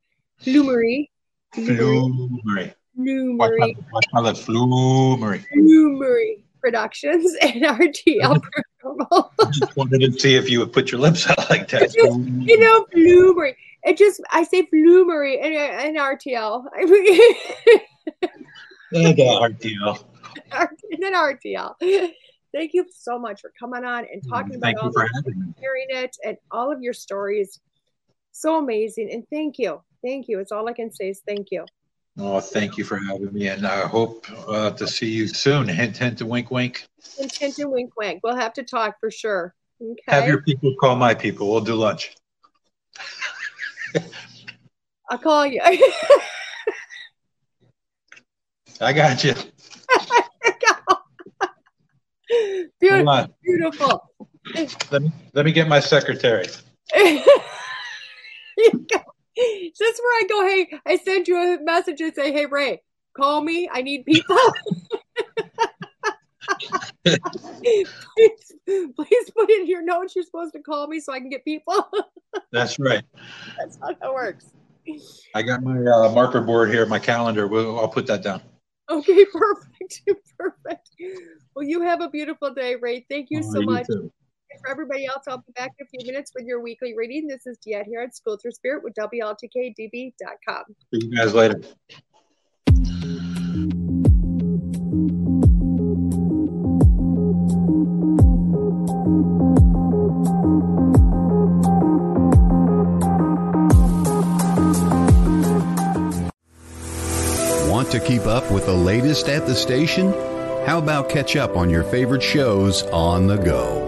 Flumeri. Flumeri. Flumeri. What call it? Flumeri. Flumeri Productions and R T L Paranormal. I just wanted to see if you would put your lips out like that. Just, you know, Flumeri. It just, I say Flumeri and, and R T L. I mean, and R T L. And then R T L. Thank you so much for coming on and talking about all this, hearing it, and all of your stories. So amazing. And thank you. Thank you. It's all I can say is thank you. Oh, thank you for having me. And I hope uh, to see you soon. Hint, hint, wink, wink. Hint, hint, wink, wink. We'll have to talk for sure. Okay. Have your people call my people. We'll do lunch. I'll call you. I got you. Beautiful. Beautiful. Let me, let me get my secretary. That's where I go, hey, I send you a message and say, hey, Ray, call me. I need people. please, please put in your notes you're supposed to call me so I can get people. That's right. That's how that works. I got my uh, marker board here, my calendar. We'll, I'll put that down. Okay, perfect. Perfect. Well, you have a beautiful day, Ray. Thank you oh, so you much. Too. And for everybody else, I'll be back in a few minutes with your weekly reading. This is DeEtte here at School Through Spirit with W L T K D B dot com. See you guys later. Want to keep up with the latest at the station? How about catch up on your favorite shows on the go?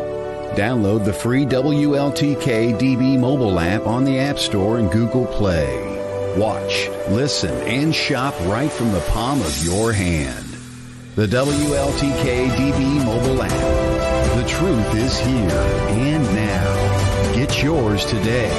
Download the free W L T K D B mobile app on the App Store and Google Play. Watch, listen, and shop right from the palm of your hand. The W L T K D B mobile app. The truth is here and now. Get yours today.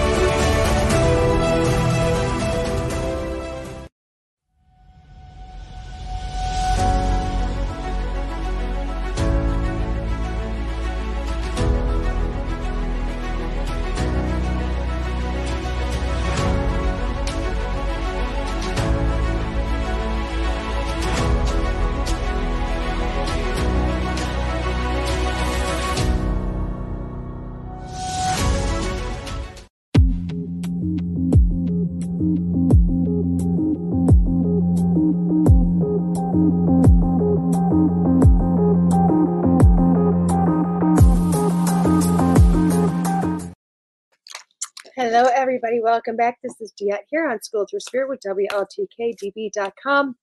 Hello, everybody. Welcome back. This is DeEtte here on School Through Spirit with W L T K D B dot com.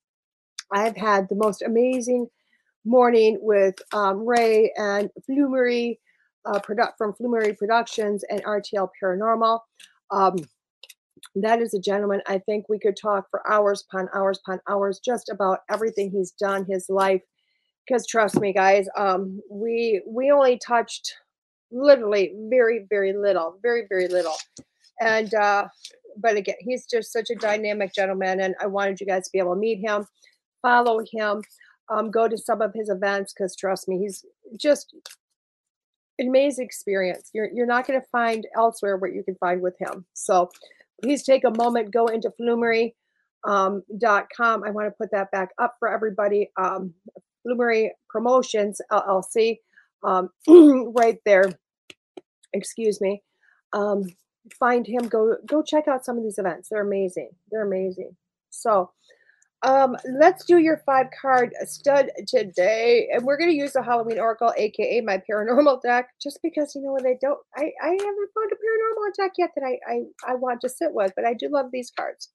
I've had the most amazing morning with um, Ray and Flumeri uh, produ- from Flumeri Promotions and R T L Paranormal. Um, that is a gentleman. I think we could talk for hours upon hours upon hours just about everything he's done, his life. Because trust me, guys, um, we we only touched literally very, very little, very, very little. And, uh, but again, he's just such a dynamic gentleman, and I wanted you guys to be able to meet him, follow him, um, go to some of his events, because trust me, he's just an amazing experience. You're, you're not going to find elsewhere what you can find with him. So please take a moment, go into Flumeri, um, dot com. I want to put that back up for everybody. Um, Flumeri Promotions, L L C, um, right there. Excuse me. Um, find him, go, go check out some of these events. They're amazing. They're amazing. So, um, let's do your five card stud today. And we're going to use the Halloween Oracle, A K A my paranormal deck, just because, you know, they don't, I, I haven't found a paranormal deck yet that I, I, I want to sit with, but I do love these cards.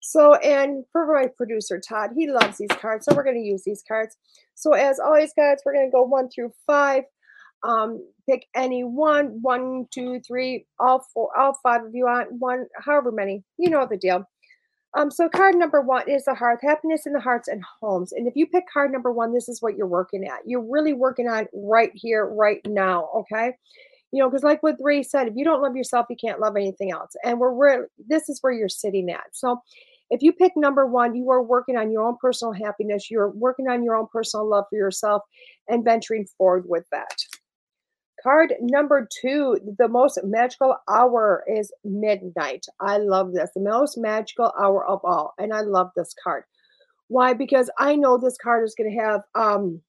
So, and for my producer, Todd, he loves these cards. So we're going to use these cards. So as always, guys, we're going to go one through five. Um, pick any one, one, two, three, all four, all five of you on one, however many, you know the deal. Um, so card number one is the hearth, happiness in the hearts and homes. And if you pick card number one, this is what you're working at. You're really working on right here, right now. Okay. You know, because like what Ray said, if you don't love yourself, you can't love anything else. And we're really, this is where you're sitting at. So if you pick number one, you are working on your own personal happiness. You're working on your own personal love for yourself and venturing forward with that. Card number two, the most magical hour is midnight. I love this. The most magical hour of all. And I love this card. Why? Because I know this card is going to have, um,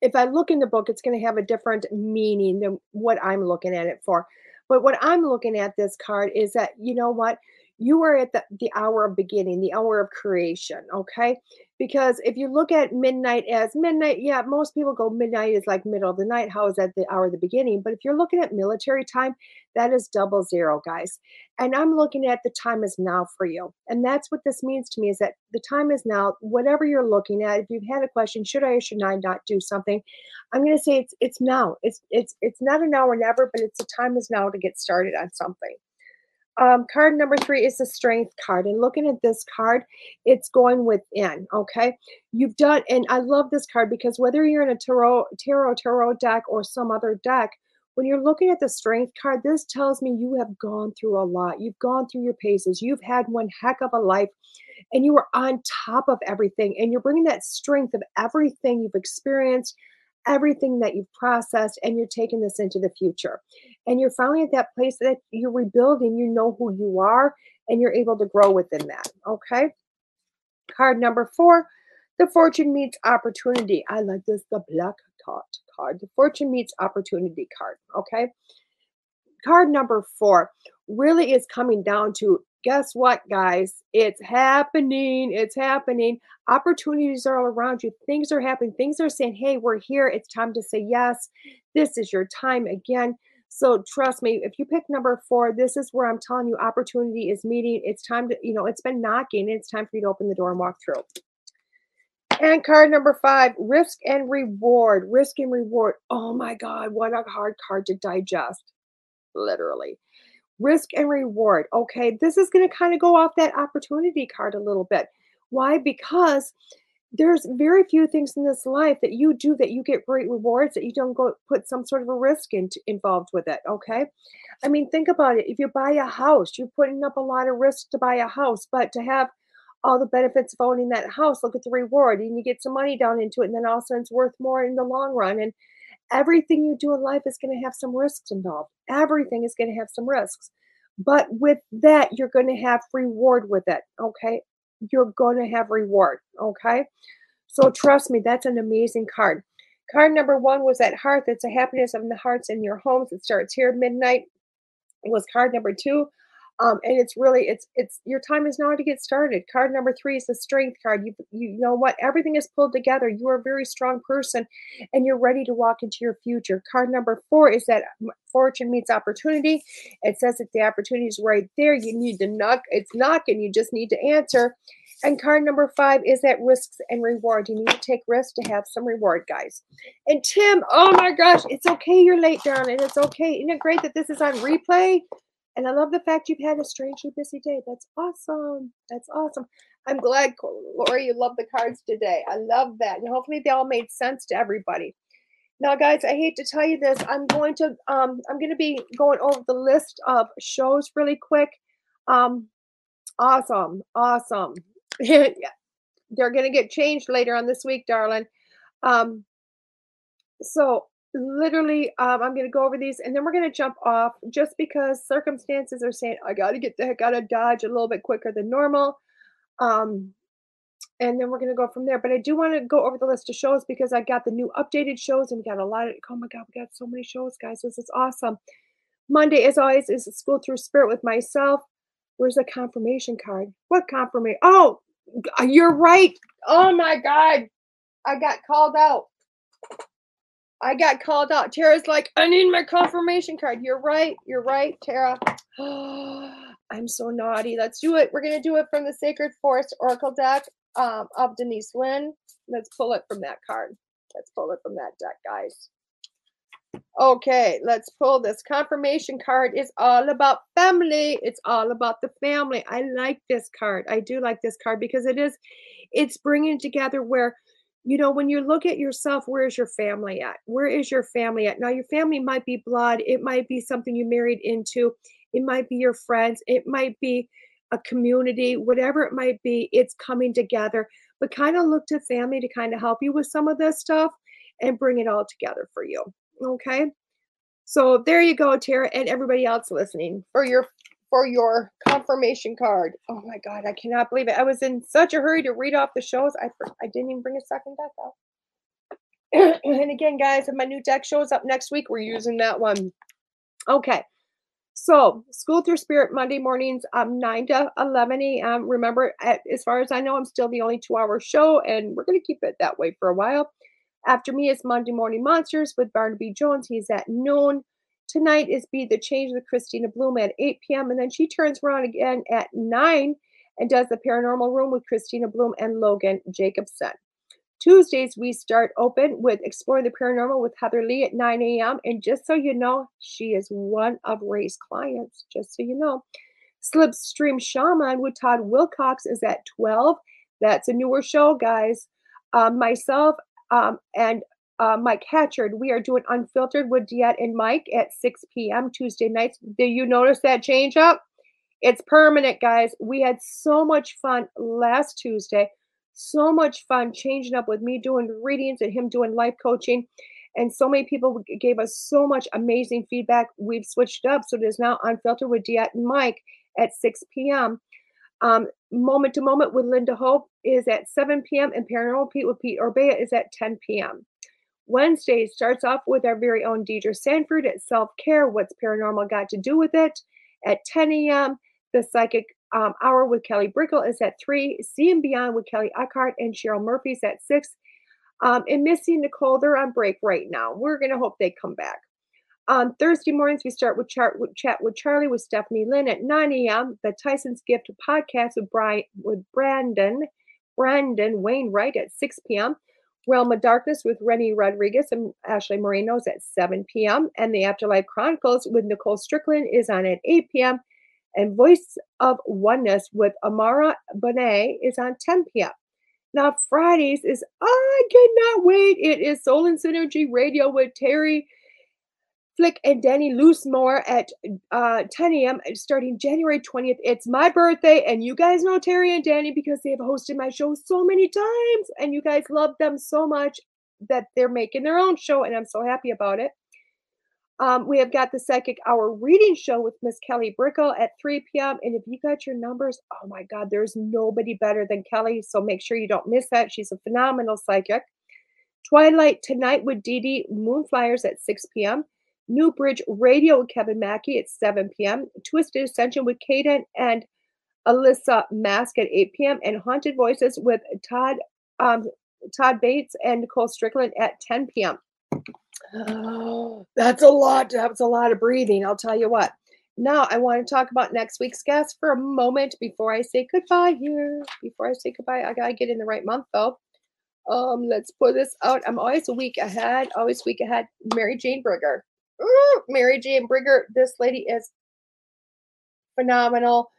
if I look in the book, it's going to have a different meaning than what I'm looking at it for. But what I'm looking at this card is that, you know what? You are at the, the hour of beginning, the hour of creation, okay? Because if you look at midnight as midnight, yeah, most people go midnight is like middle of the night. How is that the hour of the beginning? But if you're looking at military time, that is double zero, guys. And I'm looking at the time is now for you. And that's what this means to me is that the time is now, whatever you're looking at. If you've had a question, should I or should I not do something? I'm going to say it's it's now. It's, it's, it's not an hour never, but it's the time is now to get started on something. Um, card number three is the strength card, and looking at this card, it's going within. Okay, you've done, and I love this card because whether you're in a tarot, tarot, tarot deck or some other deck, when you're looking at the strength card, this tells me you have gone through a lot. You've gone through your paces. You've had one heck of a life, and you are on top of everything. And you're bringing that strength of everything you've experienced, everything that you've processed, and you're taking this into the future. And you're finally at that place that you're rebuilding, you know who you are, and you're able to grow within that. Okay. Card number four, the fortune meets opportunity. I like this, the black card card, the fortune meets opportunity card. Okay. Card number four really is coming down to, guess what, guys? It's happening. It's happening. Opportunities are all around you. Things are happening. Things are saying, hey, we're here. It's time to say yes. This is your time again. So trust me, if you pick number four, this is where I'm telling you opportunity is meeting. It's time to, you know, it's been knocking. It's time for you to open the door and walk through. And card number five, risk and reward. Risk and reward. Oh my God, what a hard card to digest. Literally. Risk and reward. Okay, this is going to kind of go off that opportunity card a little bit. Why? Because there's very few things in this life that you do that you get great rewards that you don't go put some sort of a risk into, involved with it. Okay, I mean, think about it. If you buy a house, you're putting up a lot of risk to buy a house, but to have all the benefits of owning that house, look at the reward, and you get some money down into it, and then all of a sudden it's worth more in the long run. And everything you do in life is going to have some risks involved. Everything is going to have some risks. But with that, you're going to have reward with it. Okay. You're going to have reward. Okay. So trust me, that's an amazing card. Card number one was that hearth. It's a happiness of the hearts in your homes. It starts here at midnight. It was card number two. Um, and it's really, it's, it's, your time is now to get started. Card number three is the strength card. You, you know what? Everything is pulled together. You are a very strong person and you're ready to walk into your future. Card number four is that fortune meets opportunity. It says that the opportunity is right there. You need to knock. It's knocking. You just need to answer. And card number five is that risks and reward. You need to take risks to have some reward, guys. And Tim, oh my gosh, it's okay you're late, Dawn, and it's okay. Isn't it great that this is on replay? And I love the fact you've had a strangely busy day. That's awesome. That's awesome. I'm glad, Lori, you love the cards today. I love that. And hopefully they all made sense to everybody. Now, guys, I hate to tell you this. I'm going to um, I'm going to be going over the list of shows really quick. Um, awesome. Awesome. Yeah. They're going to get changed later on this week, darling. Um, so literally, um, I'm going to go over these and then we're going to jump off just because circumstances are saying, I got to get the heck out of Dodge a little bit quicker than normal. Um, and then we're going to go from there. But I do want to go over the list of shows because I got the new updated shows and we got a lot of, oh my God, we got so many shows, guys. This is awesome. Monday, as always, is School Through Spirit with myself. Where's the confirmation card? What confirmation? Oh, you're right. Oh my God. I got called out. I got called out. Tara's like, I need my confirmation card. You're right. You're right, Tara. I'm so naughty. Let's do it. We're going to do it from the Sacred Forest Oracle deck um, of Denise Lynn. Let's pull it from that card. Let's pull it from that deck, guys. Okay, let's pull this. Confirmation card is all about family. It's all about the family. I like this card. I do like this card because it is, it's bringing together where, you know, when you look at yourself, where is your family at? Where is your family at? Now, your family might be blood. It might be something you married into. It might be your friends. It might be a community, whatever it might be, it's coming together. But kind of look to family to kind of help you with some of this stuff and bring it all together for you. Okay, so there you go, Tara, and everybody else listening for your for your confirmation card. Oh my God, I cannot believe it! I was in such a hurry to read off the shows, I I didn't even bring a second deck out. And again, guys, if my new deck shows up next week, we're using that one. Okay, so School Through Spirit Monday mornings, um, nine to eleven a m. Remember, as far as I know, I'm still the only two-hour show, and we're gonna keep it that way for a while. After me is Monday Morning Monsters with Barnaby Jones. He's at noon. Tonight is Be the Change with Christina Bloom at eight p m And then she turns around again at nine and does the Paranormal Room with Christina Bloom and Logan Jacobson. Tuesdays, we start open with Exploring the Paranormal with Heather Lee at nine a m And just so you know, she is one of Ray's clients, just so you know. Slipstream Shaman with Todd Wilcox is at twelve. That's a newer show, guys. Uh, myself, Um, and uh, Mike Hatchard, we are doing Unfiltered with DeEtte and Mike at six p m Tuesday nights. Do you notice that change up? It's permanent, guys. We had so much fun last Tuesday. So much fun changing up with me doing readings and him doing life coaching. And so many people gave us so much amazing feedback. We've switched up. So it is now Unfiltered with DeEtte and Mike at six p m Um, Moment to Moment with Linda Hope is at seven p m and Paranormal Pete with Pete Orbea is at ten p m Wednesday starts off with our very own Deidre Sanford at Self-Care, What's Paranormal Got to Do With It? At ten a m The Psychic um, Hour with Kelly Brickle is at three. See and Beyond with Kelly Eckhart and Cheryl Murphy's at six. Um, and Missy and Nicole, they're on break right now. We're going to hope they come back. On Thursday mornings, we start with, chart, with Chat with Charlie with Stephanie Lynn at nine a m The Tyson's Gift podcast with Brian with Brandon, Brandon Wainwright at six p m Realm of Darkness with Rennie Rodriguez and Ashley Moreno's at seven p m And the Afterlife Chronicles with Nicole Strickland is on at eight p m And Voice of Oneness with Amara Bonet is on ten p m Now Fridays is, oh, I cannot wait. It is Soul and Synergy Radio with Terry Flick and Danny Loosemore at uh, ten a m starting January twentieth. It's my birthday, and you guys know Terry and Danny because they have hosted my show so many times, and you guys love them so much that they're making their own show, and I'm so happy about it. Um, we have got the Psychic Hour Reading Show with Miss Kelly Brickle at three p m, and if you got your numbers, oh my God, there's nobody better than Kelly, so make sure you don't miss that. She's a phenomenal psychic. Twilight Tonight with Dee Dee Moonflyers at six p m Newbridge Radio with Kevin Mackey at seven p.m. Twisted Ascension with Kaden and Alyssa Mask at eight p.m. and Haunted Voices with Todd um, Todd Bates and Nicole Strickland at ten p.m. Oh, that's a lot. That's a lot of breathing, I'll tell you what. Now, I want to talk about next week's guest for a moment before I say goodbye here. Before I say goodbye, I got to get in the right month, though. Um, let's pull this out. I'm always a week ahead. Always a week ahead. Mary Jane Brigger. Ooh, Mary Jane Brigger. This lady is phenomenal.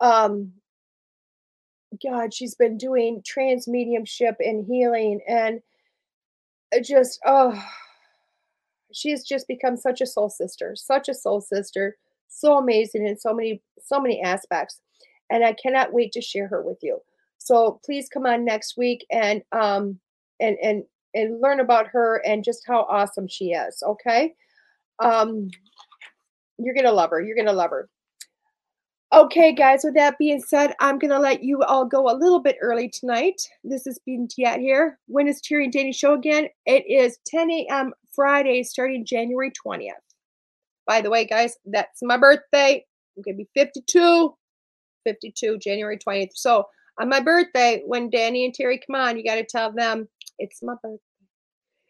Um, God, she's been doing transmediumship and healing, and just, oh, she has just become such a soul sister, such a soul sister, so amazing in so many, so many aspects. And I cannot wait to share her with you. So please come on next week and, um, and, and, and learn about her and just how awesome she is. Okay. Um, you're going to love her. You're going to love her. Okay, guys, with that being said, I'm going to let you all go a little bit early tonight. This is DeEtte here. When is Terry and Danny show again? It is ten a.m. Friday, starting January twentieth. By the way, guys, that's my birthday. I'm going to be fifty-two, fifty-two, January twentieth. So on my birthday, when Danny and Terry come on, you got to tell them it's my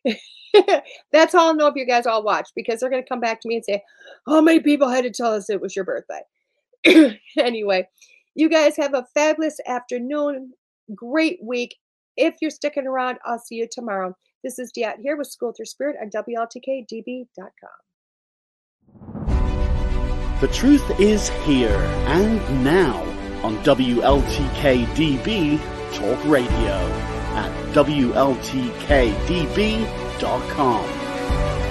birthday. That's all I'll know if you guys all watch, because they're going to come back to me and say, how many people had to tell us it was your birthday? Anyway, you guys have a fabulous afternoon, great week. If you're sticking around, I'll see you tomorrow. This is DeEtte here with School Through Spirit on W L T K D B dot com. The truth is here and now on W L T K D B Talk Radio at W L T K D B dot com.